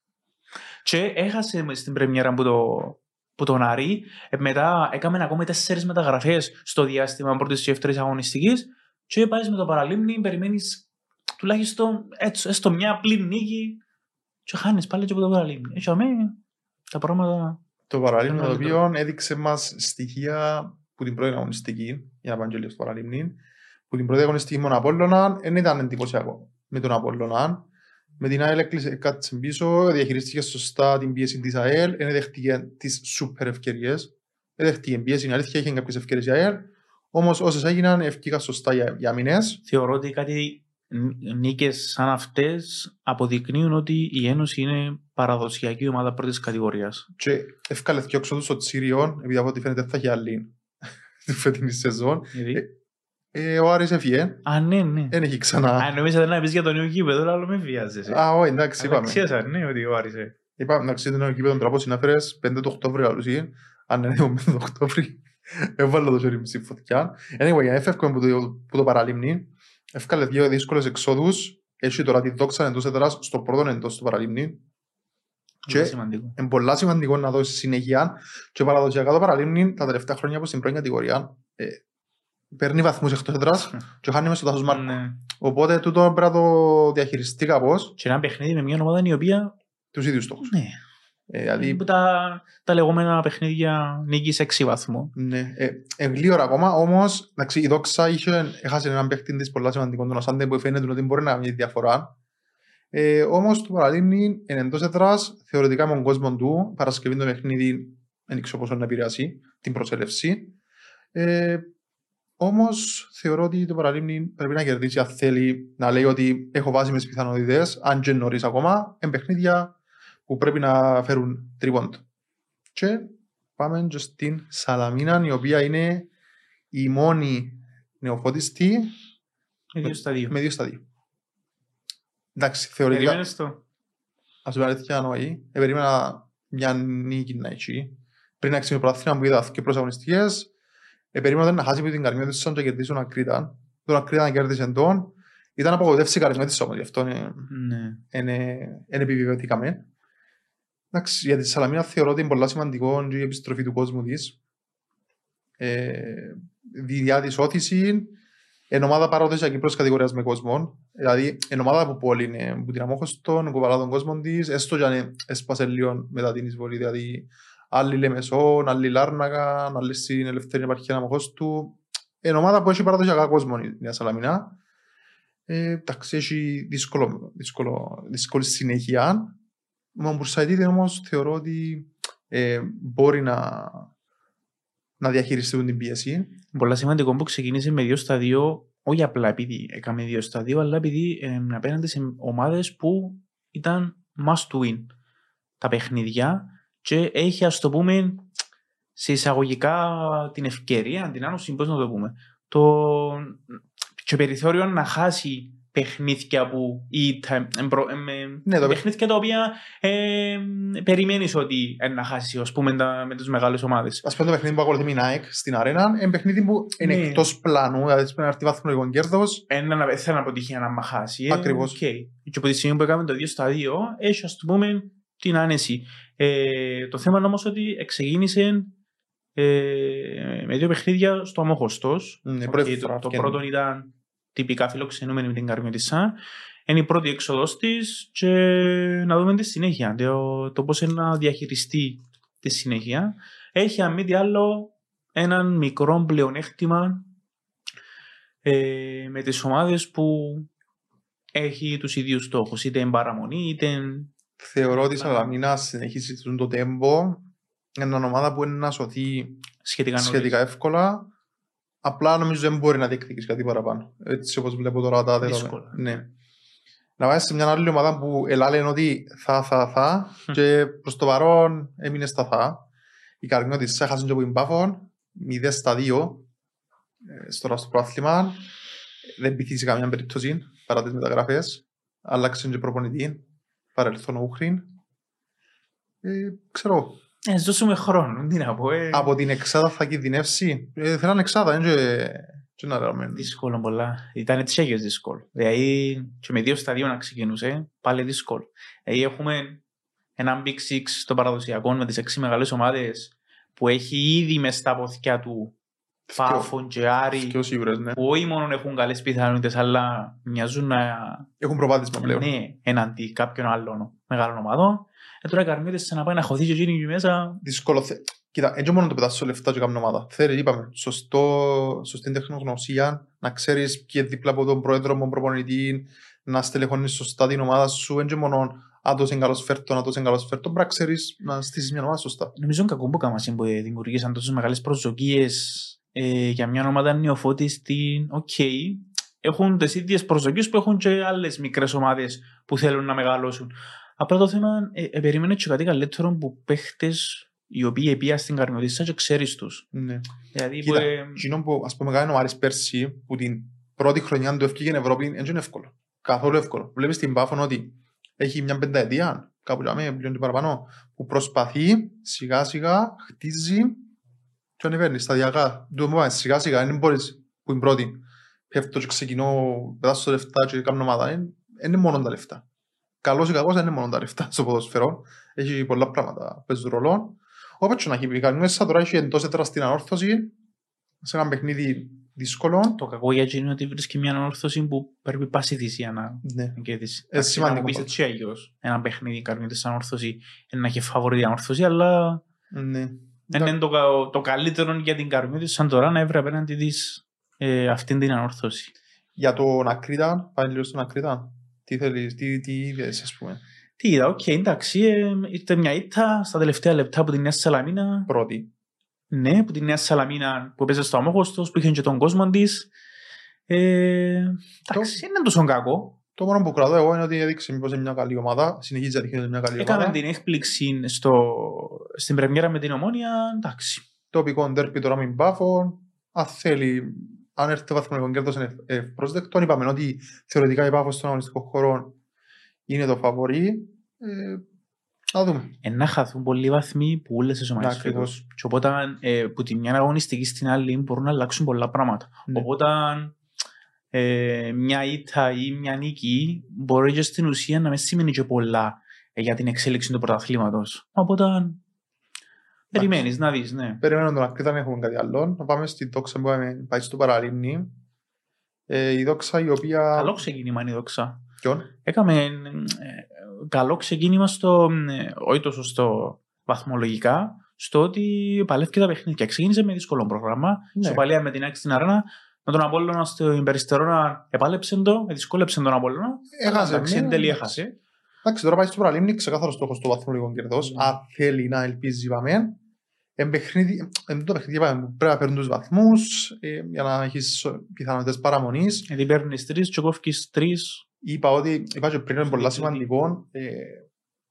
Και έχασε στην πρεμιέρα που τον Άρη. Μετά έκαμε ακόμα 4 μεταγραφές στο διάστημα πρώτης και δεύτερης αγωνιστικής. Και πάει με το παραλίμνη, περιμένεις. Τουλάχιστον έτσι, έστω μια απλή νίκη και χάνεις πάλι και από το παραλίμνη. Έτσι τα πράγματα. Το παραλίμνη το οποίο έδειξε μας στοιχεία που την πρώτη αγωνιστική, για να πάμε και λίγο στο παραλίμνη, που την πρώτη αγωνιστική με τον Απόλλωνα δεν ήταν εντυπωσιακό. Με τον Απόλλωνα, με την ΑΕΛ κάτσε πίσω, διαχειρίστηκε σωστά την πίεση της ΑΕΛ, δεν δέχτηκε τις σούπερ ευκαιρίες, δεν δέχτηκε πίεση, είναι αλήθεια, είχε κάποιες ευκαιρίες η ΑΕΛ, όμως όσες έγιναν ευκήγαν σωστά για μήνες. Θεωρώ ότι κάτι. Νίκες σαν αυτές αποδεικνύουν ότι η Ένωση είναι παραδοσιακή ομάδα πρώτης κατηγορίας. Και εύκαλε και ο ξόδος των Τσίριων, επειδή από ό,τι φαίνεται θα έχει άλλη τη φετινή σεζόν. Ο Άρης έφυγε. Α, ναι. Δεν έχει ξανά. Αν νομίζατε να πεις για το νέο γήπεδο, αλλά με βιάζεσαι. Α, όχι, εντάξει, είπαμε. Αξίασα, ναι, ότι ο Άρης. Είπαμε, εντάξει, το νέο γήπεδο τραπώ συνάφερες 5 του Οκτώβρη, αλλουσί. Αν είναι 5 του Οκτώβρη, έβαλα το σωρί μισή φωτιά. Έφκαλε 2 δύσκολες εξόδους. Έχει τώρα τη δόξα εντός έδρας στο πρώτο εντός του παραλίμνη. Και είναι πολύ σημαντικό να δώσει συνέχεια. Και παραδοσιακά το παραλίμνη τα τελευταία χρόνια από στην πρώτη κατηγορία παίρνει βαθμούς εκτός έδρας και χάνει μέσα στο τάσος Μάρκου. Οπότε τούτο πρέπει να το διαχειριστεί κάπως. Και ένα παιχνίδι με μια ομάδα η οποία. Τους ίδιους στόχους. Ναι. Δηλαδή. Τα λεγόμενα παιχνίδια νίκης 6 βαθμού. Ναι. Γλίωρα ακόμα, όμως η δόξα έχασε έναν παίχτη της πολλά σημαντικών των Ασάντε που φαίνεται ότι μπορεί να κάνει διαφορά. Όμως το παραλίμνη είναι εντός έδρας, θεωρητικά με τον κόσμο του, Παρασκευή το παιχνίδι, δεν ξέρω πόσο να επηρεάσει την προσέλευση. Όμως θεωρώ ότι το παραλίμνη πρέπει να κερδίσει αν θέλει να λέει ότι έχω βάσιμες πιθανότητες, αν και νωρίς ακόμα, παιχνίδια που πρέπει να φέρουν τρίποντο. Και πάμε και στην Σαλαμίνα, η οποία είναι η μόνη νεοφωτιστή με 2 σταδίου. Εντάξει, θεωρητικά... Περιμένες το. Ας το παραδείγμα νοή. Περίμενα μια νίκη να έχει. Πριν να ξεμεπράθυνα που είδα και προσαγωνιστικές, περίμενα να χάσει από την καρμία της σαν να κερδίσουν Ακρίτα. Τώρα Ακρίτα να κέρδισε εντών. Ήταν απογοητεύση η καρμία της όμως, γι' αυτό επιβεβαιωθήκαμε. Εντάξει, για τη Σαλαμίνα θεωρώ ότι είναι πολλά σημαντικό η επιστροφή του κόσμου της. Διδιά της όθηση, εν ομάδα παραδοσιακή προς κατηγορίας με κόσμο. Δηλαδή, εν ομάδα από πόλη είναι που την αμόχωστον, κουβαλά τον κόσμο της, έστω και αν έσπασε λίγο μετά την εισβολή. Δηλαδή, άλλοι Λεμεσόν, άλλοι Λάρνακα, άλλοι στην ελευθερία επαρχία αμόχωστου. Εν ομάδα που έχει παραδοσιακά κόσμο η Νέα Σαλαμίνα. Εντάξει, έχει δύσκολη συνέχεια. Μα μπουρσαετίδη όμως θεωρώ ότι μπορεί να διαχειριστούν την πίεση. Πολλά σημαντικό που ξεκίνησε με 2 σταδίου, όχι απλά επειδή έκαμε 2 σταδίου, αλλά επειδή απέναντι σε ομάδες που ήταν must win τα παιχνίδια και έχει, ας το πούμε, σε εισαγωγικά την ευκαιρία, την άνοση, πώς να το πούμε, το περιθώριο να χάσει παιχνίδια που παιχνίδια τα οποία περιμένεις ότι να χάσεις, ας πούμε, με τις μεγάλες ομάδες. Ας πούμε, το παιχνίδι που ακολουθεί η Nike στην αρένα είναι παιχνίδι που είναι εκτός πλάνου, δηλαδή πρέπει να έρθει βαθμολογικό κέρδος. Θέλω να αποτύχει να μα χάσει. Ακριβώς. Και από τη στιγμή που έκαμε το 2 στα 2, έχει, ας το πούμε, την άνεση. Το θέμα όμως ότι ξεκίνησε με 2 παιχνίδια στο αμόχωστος. Το πρώτο ήταν τυπικά φιλοξενούμενη με την Καρμιωτισσά. Είναι η πρώτη έξοδος της και να δούμε τη συνέχεια, το πώς είναι να διαχειριστεί τη συνέχεια. Έχει αν μη τι άλλο έναν μικρό πλεονέκτημα με τις ομάδες που έχει τους ίδιους στόχους, είτε παραμονή είτε... Θεωρώ ότι η Σαλαμίνα συνεχίζει το τέμπο, είναι μια ομάδα που είναι να σωθεί σχετικά εύκολα. Απλά νομίζω δεν μπορεί να διεκδικήσει κάτι παραπάνω. Έτσι όπως βλέπω τώρα τα δεδομένα. Ναι. Να πάει σε μια άλλη ομάδα που ελάλεν ότι θα και προς το παρόν έμεινε στα θα. Η Καρμιώτισσα έχασε και από την Πάφο 0 στα 2 στο πρωτάθλημα. Δεν πείθησε καμία περίπτωση παρά τις μεταγραφές. Άλλαξε και προπονητή. Παρελθόν ο Ούχριν. Ξέρω. Ζώσουμε χρόνο, τι να πω. Από την εξάδα θα κινδυνεύσει. Θέλανε εξάδα, είναι δύσκολο πολλά. Ήταν τσέχιος δύσκολο. Δηλαδή και με 2 στα 2 να ξεκινούσε, πάλι δύσκολο. Δηλαδή έχουμε έναν Big Six των παραδοσιακών με τις 6 μεγάλες ομάδες που έχει ήδη μες στα ποθιά του Πάφων και Άρη. Που όχι μόνο έχουν καλές πιθανότητες, αλλά μοιάζουν να έχουν προβάδισμα πλέον. Ναι, εναντί κάποιων άλλων μεγάλων ομάδων. Τώρα οι Καρμιώτες να πάει να χωθεί και γίνει μέσα. Δύσκολο. Κοίτα, έτσι μόνο το πετάσεις λεφτά και κάποια ομάδα. Θέλει, είπαμε, σωστή τεχνογνωσία, να ξέρεις ποιοι δίπλα από τον πρόεδρο, τον προπονητή, να στελεχώνεις σωστά την ομάδα σου. Έτσι μόνο αν το είσαι καλός φέρτο, να το είσαι καλός φέρτο, πρέπει να ξέρεις να στήσεις μια ομάδα σωστά. Νομίζω κακό που κάμασαν που δημιουργήσαν τόσες μεγάλες προσδοκίες για μια ομάδα νεοφώτιστη. Έχουν τις ίδιες προσδοκίες που έχουν και άλλες μικρές ομάδες που θέλουν να μεγαλώσουν. Απλά το θέμα, περίμενε και κάτι καλύτερο που παίχτες οι οποίοι πήγαν στην Καρμιωτισσά και ξέρεις τους. Ναι. Δηλαδή, κοίτα, εκείνο που ας πούμε κάνει ο Άρης πέρσι, που την πρώτη χρονιά του έφυγε στην Ευρώπη, δεν είναι εύκολο. Καθόλου εύκολο. Βλέπεις την Πάφο ότι έχει μια 5ετία, κάπου λέμε, πλέον και παραπάνω, που προσπαθεί σιγά σιγά, χτίζει και ανεβαίνει σταδιακά. Σιγά σιγά, δεν μπορείς που είναι πρώτη. Πέφτω και ξεκινώ, πετάσω λεφτά και κάνω ομάδα. Είναι μόνο τα λεφτά. Καλώς ή κακώς δεν είναι μόνο τα λεφτά στο ποδοσφαιρό. Έχει πολλά πράγματα παίζουν ρολό. Όπως να έχει πει κανείς, τώρα έχει εντός έτρας στην ανόρθωση σε ένα παιχνίδι δύσκολο. Το κακό για εκείνο είναι ότι βρίσκει μια ανόρθωση που πρέπει πάση θυσία να κερδίσει. Να πεις έτσι αγιώς ένα παιχνίδι καρμιέται σαν ανόρθωση, να έχει φαβορή ανόρθωση, αλλά είναι το καλύτερο για την Καρμιώτη σαν τώρα να έβρε απέναντι της αυτήν την ανόρθωση. Για τον Ακρίτα, πάλι λίγο στον Ακρίτα. Τι είδες, ας πούμε. Τι είδα, εντάξει. Ήρθε μια ήττα στα τελευταία λεπτά από τη Νέα Σαλαμίνα. Πρώτη. Ναι, από τη Νέα Σαλαμίνα που έπαιζε στο αμόχωστος, που είχε και τον κόσμο της. Εντάξει, είναι τόσο κακό. Το μόνο που κρατώ εγώ είναι ότι έδειξε μήπως είναι μια καλή ομάδα. Συνεχίζει να δείχνει μια καλή ομάδα. Έκαμε την έκπληξη στο Στην πρεμιέρα με την Ομόνια, εντάξει. Τοπικό ντέρπι τώρα μην πάφω. Αν θέλει, αν έρθει το βαθμολογικό κέρδος είναι ευπρόσδεκτο. Είπαμε ότι θεωρητικά η Πάφος των αγωνιστικών χωρών είναι το φαβορί. Να δούμε. Να χαθούν πολλοί βαθμοί που όλες τις ομάδες φέτος. Και οπότε που τη μια αγωνιστική στην άλλη μπορούν να αλλάξουν πολλά πράγματα. Ναι. Οπότε μια ήττα ή μια νίκη μπορεί και στην ουσία να μην σημαίνει και πολλά για την εξέλιξη του πρωταθλήματος. Οπότε περιμένεις να δεις, ναι. Περιμένω τον Ακρίτα, δεν έχουμε κάτι άλλο. Να πάμε στη δόξα που είχαμε πάει στο Παραλίμνη. Η δόξα η οποία... Καλό ξεκίνημα είναι η δόξα. Ποιον? Έκαμε καλό ξεκίνημα στο... όχι τόσο στο βαθμολογικά, στο ότι παλεύτηκε τα παιχνίδια. Ξεκίνησε με δύσκολο πρόγραμμα. Ναι. Στο παλιά με την Άκη στην Αρένα. Με τον Απόλλωνα στην Περιστερώνα επάλεψε το, δυσκόλεψε τον Απόλλωνα. Έχασε. Εντάξει, τώρα πάει στο Παραλίμνη, ξεκάθαρο στόχο του βαθμολογικού κερδός. Αν θέλει να ελπίζει, είπαμε. Εν το παιχνίδι, είπαμε, πρέπει να παίρνουν τους βαθμούς για να έχεις πιθανότητες παραμονής. Γιατί παίρνεις τρεις, τσοκόφκεις τρεις. Είπα ότι υπάρχει πριν πολλά σημαντικό.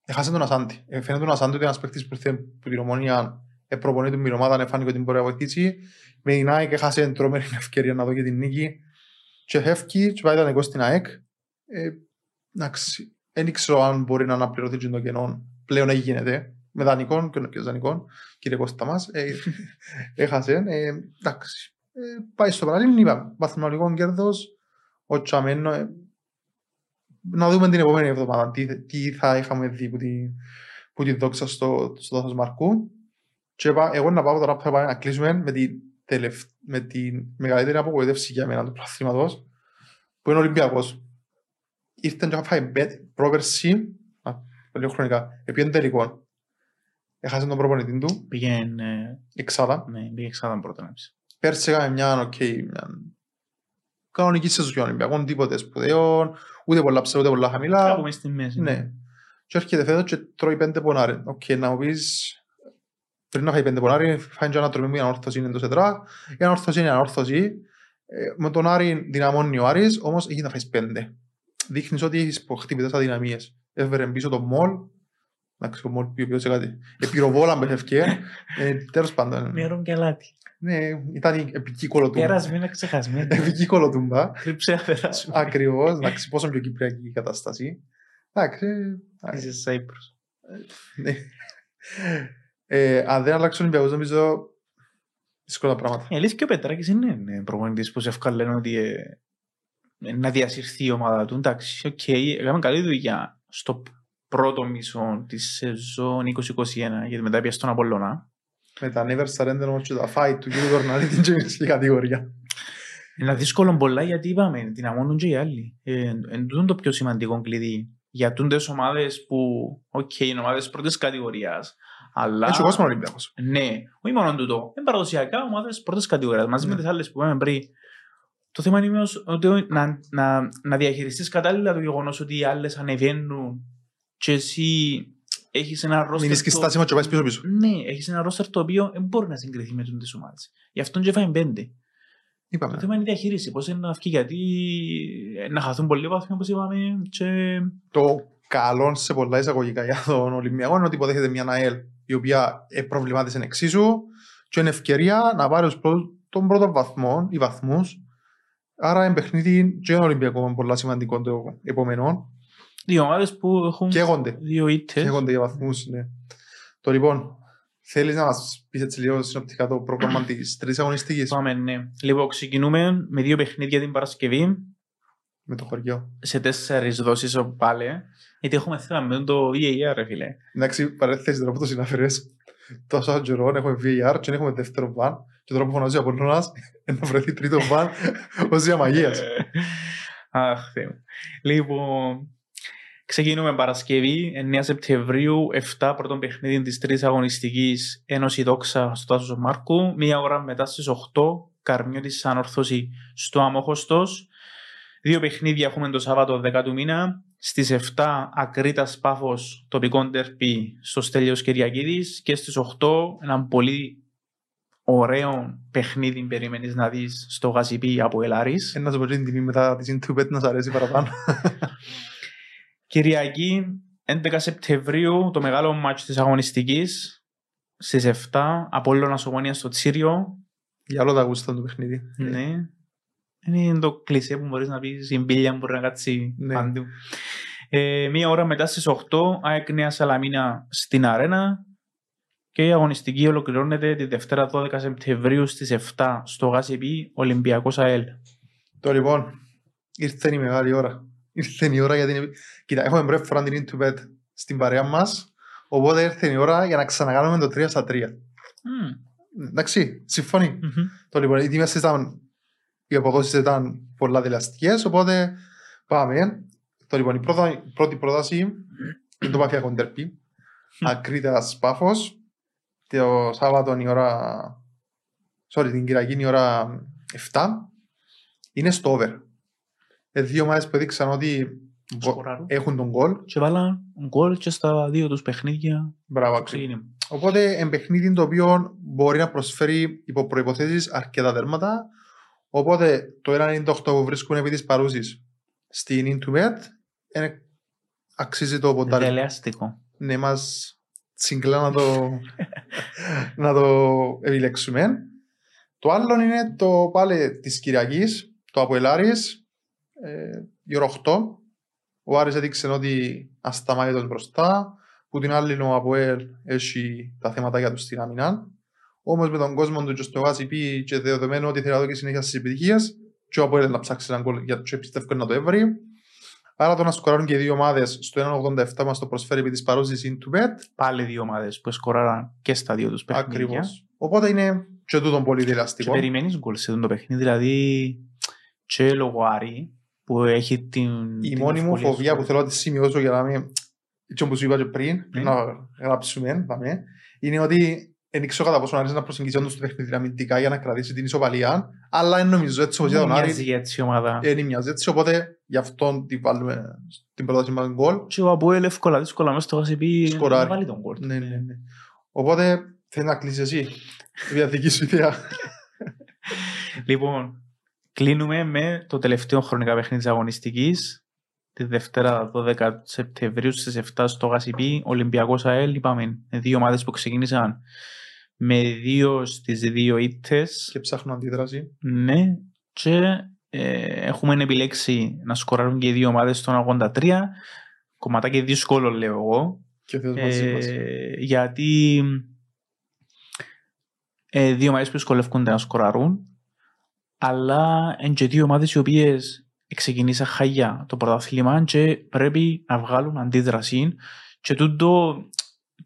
Έχασε τον Ασάντη. Φαίνεται τον Ασάντη ότι ένας παίκτης που ήρθε από την Ομόνια προπονεί την μυρωμάδα, εφάνηκε ότι μπορεί να βοηθήσει. Με την ΑΕΚ έχασε εντρώμενη ευκαιρία να δω και την νίκη. Τσεχεύκη, τσεβάιταν εγώ στην ΑΕΚ. Εντάξει. Δεν ξέρω αν μπορεί να αναπληρωθεί το κενό. Πλέον έγινε. Με δανεικών και δανεικών. Κύριε Κώστα μας. Έχασε. Εντάξει. Πάει στο Παραλίμνη. Είπαμε. Βαθμολογικό κέρδος. Ο Τσαμένο. Να δούμε την επόμενη εβδομάδα. Τι θα είχαμε δει που τη δόξα στο δάσος Μαρκού. Και εγώ να πάω τώρα που θα πάμε να κλείσουμε με τη μεγαλύτερη απογοήτευση για μένα του πρωταθλήματος. Που είναι ο Ολυμπιακός. Ήρθαν και είχα φάει πρόπερση, πολύ χρονικά, επί εν τελικών. Έχασε τον προπονητή του. Πήγαινε εξάδα. Ναι, πήγε εξάδα πρώτα να πεις. Πέρσι είχαμε μια κανονική σεζόν Ολυμπιακών, τίποτε σπουδαίων, ούτε πολλά ψηλά, ούτε πολλά χαμηλά. Κάπου μες στη μέση. Ναι. Και έρχεται φέτος και τρώει 5 πονάρι. Οκ, να μου πεις, πριν να φάει 5 πονάρι, φάει και ανατρομή μια ανόρθωση εντός έτρα, η ανόρθωση είναι ανόρθωση. Με τον Άρη δυναμώνει ο Άρης, όμως έχει να φάει 5. Δείχνεις ότι έχεις χτυπητές αδυναμίες. Έφερε πίσω το μολ. Εντάξει, το μολ πήγε σε κάτι. Επιροβόλαν πέφευκε. Τέλος πάντων. Μιαρόν και αλάτι. Ναι, ήταν επική κολοτούμπα. Περασμένα, ξεχασμένα. Επική κολοτούμπα. Κρύψε απεράσματα. Ακριβώς. Εντάξει, πόσο πιο κυπριακή η κατάσταση. Εντάξει. Είσαι Σάιπρος. Ναι. Αν δεν αλλάξουν οι Ολυμπιακοί, νομίζω δύσκολα πράγματα. Ελείς και ο Πετράκης είναι προπονητής που σε ευκαλένε ότι. Να διασυρθεί η ομάδα του. Εντάξει, οκ, έκαμε καλή δουλειά στο πρώτο μισό τη σεζόν 2021, γιατί μετά πια στον Απόλλωνα. Με τα never surrender όμως και τα fight του κ. Κορναλίτη και η κατηγορία. Είναι δύσκολο πολλά γιατί είπαμε, δυναμώνουν και οι άλλοι. Εντούτον το πιο σημαντικό κλειδί. Για τούντες ομάδες που, είναι ομάδες πρώτης κατηγορίας. Έτσι ο κόσμος Ολυμπιακός. Ναι, όχι μόνο τούτο. Είναι παραδοσιακά ομάδες πρώτης κατηγορίας. Μαζί με τις άλλες που είπαμε πριν. Το θέμα είναι ότι να διαχειριστείς κατάλληλα το γεγονός ότι οι άλλες ανεβαίνουν και εσύ έχεις ένα ρόστερ. Μην είσαι στάσιμο και πάει πίσω-πίσω. Ναι, έχεις ένα ρόστερ το οποίο δεν μπορεί να συγκριθεί με τις ομάδες. Γι' αυτόν και φάει 5. Είπαμε. Το θέμα είναι η διαχείριση. Πώς είναι να βγει, γιατί να χαθούν πολλοί βαθμοί όπως είπαμε. Και... Το καλό σε πολλά εισαγωγικά για τον Ολυμπιακό είναι ότι υποδέχεται μια ΑΕΛ η οποία προβλημάτισε εξίσου και είναι ευκαιρία να πάρει τον πρώτο βαθμό ή βαθμούς. Άρα είναι παιχνίδι και Ολυμπιακό πολλά σημαντικό το επόμενο. Δύο ομάδες που έχουν δύο ήττες. Καίγονται για βαθμούς, ναι. Το λοιπόν, θέλεις να μας πεις έτσι λίγο συνοπτικά το πρόγραμμα της τρεις αγωνιστικής. Πάμε, ναι. Λοιπόν, ξεκινούμε με δύο παιχνίδια την Παρασκευή. Με το χωριό. Σε 4 δόσεις πάλι. Γιατί έχουμε θέμα με το VAR, ρε φίλε. Εντάξει, παρέθεση τώρα που το συναφέρες. Τόσα καιρό έχουμε VAR και έχουμε δεύτερο βαν. Και τώρα που φωνάζει ο Απόλλωνας να βρεθεί τρίτο βαν ως διαμαγείας. Αχ, Θεέ μου. Λοιπόν, ξεκινούμε Παρασκευή, 9 Σεπτεμβρίου, 7 πρώτον παιχνίδι της 3ης αγωνιστικής Ένωση Δόξα στο Τάσος Μάρκου. Μία ώρα μετά στις 8, Καρμιώτης Ανόρθωση στο Αμμόχωστος. Δύο παιχνίδια έχουμε το Σάββατο 10 του μήνα. Στις 7 Ακρίτας Πάφος τοπικό ντερπι στο Στέλιος Κυριακίδης και στις 8 έναν πολύ ωραίο παιχνίδι περιμένεις να δεις στο Γασιπί από Ελλάρης. Ένας από την τιμή μετά της In2Bet να σ' αρέσει παραπάνω. Κυριακή 11 Σεπτεμβρίου το μεγάλο μάτσο της αγωνιστικής στις 7 Απόλλωνας Ομόνιας στο Τσίριο. Για όλα τα γούστα του παιχνίδι. Ναι. Είναι το κλισέ που μπορείς να πεις, η μπίλια μπορεί να κάτσει παντού. Μία ώρα μετά στις 8 ΑΕΚ Νέα Σαλαμίνα στην Αρένα. Και η αγωνιστική ολοκληρώνεται τη Δευτέρα 12 Σεπτεμβρίου στις 7 στο ΓΑΣΥΠΗ Ολυμπιακός ΑΕΛ. Το λοιπόν, ήρθε η μεγάλη ώρα. Ήρθε η ώρα για την... Κοίτα, έχουμε πρώτη φορά την In2Bet στην παρέα μας, οπότε ήρθε η ώρα για να ξανακάνουμε το 3-3. Εντάξει, συμφωνεί. Το λοιπόν, οι τιμές ήταν... Οι αποδόσεις ήταν πολλά δηλαστικές, οπότε πάμε. Το λοιπόν, η πρώτη πρόταση είναι το Παφιακό Ντέρμπι. Ακρίτας Πάφος. Το Σάββατο η ώρα... Sorry, την Κυριακή η ώρα 7. Είναι στο over. Δύο ομάδες που έδειξαν ότι έχουν τον γκολ. Και βάλαν γκολ και στα δύο τους παιχνίδια. Μπράβο. Οπότε παιχνίδι το οποίο μπορεί να προσφέρει υπό προϋποθέσεις αρκετά τέρματα. Οπότε το 1.98 που βρίσκουν επί της παρούσης στην In2Bet αξίζει το ποντάρι. Δελεαστικό. Ναι, μας συγκλά να το, να το επιλέξουμε. Το άλλο είναι το πάλι της Κυριακής, το Αποέλ Άρης, η ώρα 8. Ο Άρης έδειξε ότι ασταμάτητος μπροστά, που την άλλη ο Αποέλ έχει τα θέματα για του στην άμυνα. Όμως με τον κόσμο του και στο ΓΑΣΥΠΗ και δεδομένου ότι θέλει να δω και συνέχεια στις επιτυχίες, και ο Αποέλ να ψάξει έναν γκολ γιατί πιστεύω να το έβρει. Άρα το να σκοράρουν και οι δύο ομάδες στο 1.87 μας το προσφέρει επί της παρούσης In2Bet. Πάλι δύο ομάδες που σκοράραν και στα δύο τους παιχνίδια. Ακριβώς. Οπότε είναι και τούτον πολύ δελαστικό. Και περιμένεις γκολ σε το παιχνίδι, δηλαδή και λόγω Άρη που έχει την... Η μόνη μου φοβία που θέλω να τη σημειώσω για να μην... Και όπως είπα και πριν, να γράψουμε, είναι ότι δεν ξέρω κατά πόσο να αρέσει να προσεγγίσει όντως το παιχνίδι αμυντικά για να κρατήσει την ισοπαλία, αλλά νομίζω έτσι όπως για τον Άρη είναι μοιάζει έτσι, οπότε γι' αυτόν την βάλουμε την πρόταση με τον γκολ. Και ο Αποέλ εύκολα δύσκολα μέσα στο ΓΑΣΥΠΗ να βάλει τον γκολ. Ναι, ναι, ναι. Οπότε θέλει να κλείσει εσύ η διαδική σου ιδέα. Λοιπόν, κλείνουμε με το τελευταίο χρονικά παιχνίδι της αγωνιστικής, τη Δευτέρα 12 Σεπτεμβρίου στις 7 στο ΓΑΣΥΠΗ Ολυμπιακός ΑΕΛ. Είπαμε δύο ομάδες που ξεκίνησαν με 2 στις 2 ήττες. Και ψάχνω αντίδραση. Ναι, και έχουμε επιλέξει να σκοράρουν και οι δύο ομάδες στον 83. Κομματάκι δύσκολο λέω εγώ. Και γιατί δύο ομάδες που δυσκολεύονται να σκοράρουν, αλλά είναι και δύο ομάδες οι οποίες ξεκινήσα χαγιά το πρωτάθλημα και πρέπει να βγάλουν αντίδραση, και το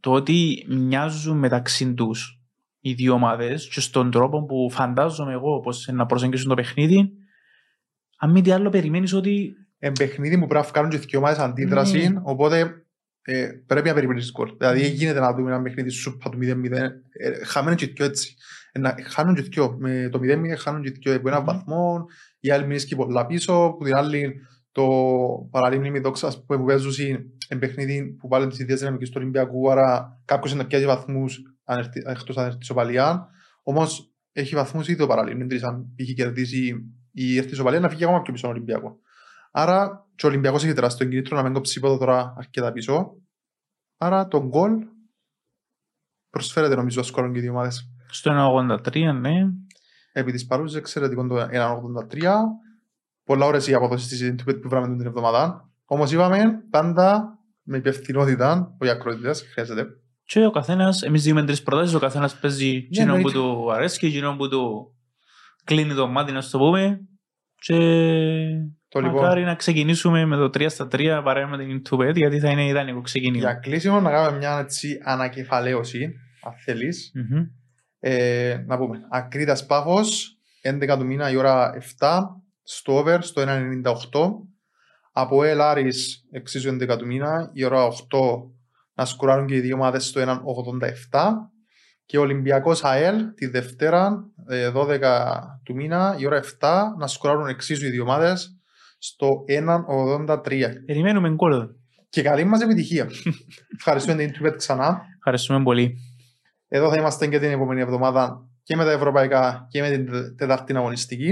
ότι μοιάζουν μεταξύ τους οι δύο ομάδες και στον τρόπο που φαντάζομαι εγώ πως να προσεγγίσουν το παιχνίδι. Αν μη τι άλλο, περιμένεις ότι παιχνίδι που πρέπει να κάνουν και οι δύο ομάδες αντίδραση, ναι. Οπότε πρέπει να περιμένεις γκολ. Δηλαδή γίνεται να δούμε ένα παιχνίδι σούπα του 0-0, χαμένουν και οι δύο έτσι. Χάνουν και δυο. Με το 0-0 χάνουν και δυο από έναν βαθμό, οι άλλοι μείνουν πολλά πίσω, που την άλλη το παραλίμνημη δόξας που παίζουν εν παιχνίδι που πάλι τις ιδέες δυναμικές του Ολυμπιακού, άρα κάποιος να πιάζει βαθμούς εκτός αν έρθει ισοπαλία. Όμως έχει βαθμούς ήδη το παραλίμνη, δηλαδή αν είχε κερδίσει η έρθει ισοπαλία να φύγει ακόμα πιο πίσω τον Ολυμπιακό. Άρα και ο Ολυμπιακός έχει τεράστιο κίνητρο να μην κόψει τώρα αρκετά πίσω. Άρα τον γκολ προσφέρεται νομίζω να σκορούν και οι δύο ομάδες. Στο 1.83, ναι. Επί της παρούσης, εξαιρετικό το 1.83. Πολλά ώρες οι αποδόσεις της In2Bet που βράμε την εβδομάδα. Όμως είπαμε πάντα με υπευθυνότητα, όχι ακρότητας, χρειάζεται. Και ο καθένας, εμείς δίνουμε 3 προτάσεις, ο καθένας παίζει γινόν που του αρέσει και γινόν που του κλείνει το μάτι, να το πούμε. Και μακάρι να ξεκινήσουμε με το 3-3 παρέα με την In2Bet, γιατί θα είναι ιδανικό ξεκίνημα. Για κλείσιμο, να κάνουμε μια έτσι ανακεφαλαίωση, αν θέλεις. Να πούμε, Ακρίτας Πάφος 11 του μήνα η ώρα 7 στο over στο 1.98. Αποέλ Άρης εξίσου 11 του μήνα η ώρα 8 να σκοράρουν και οι δύο ομάδες στο 1.87. Και Ολυμπιακός ΑΕΛ τη Δευτέρα 12 του μήνα η ώρα 7 να σκοράρουν εξίσου οι δύο ομάδες στο 1.83. Περιμένουμε γκολ. Και καλή μας επιτυχία. Ευχαριστούμε την In2Bet ξανά. Ευχαριστούμε πολύ. Εδώ θα είμαστε και την επόμενη εβδομάδα και με τα ευρωπαϊκά και με την τετάρτη αγωνιστική.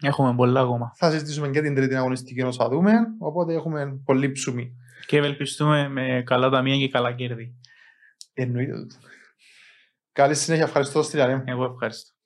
Έχουμε πολλά ακόμα. Θα συζητήσουμε και την τρίτη αγωνιστική όσο θα δούμε. Οπότε έχουμε πολύ ψωμί. Και ευελπιστούμε με καλά ταμεία και καλά κέρδη. Εννοείται. Καλή συνέχεια. Ευχαριστώ, Στυλιανή. Εγώ ευχαριστώ.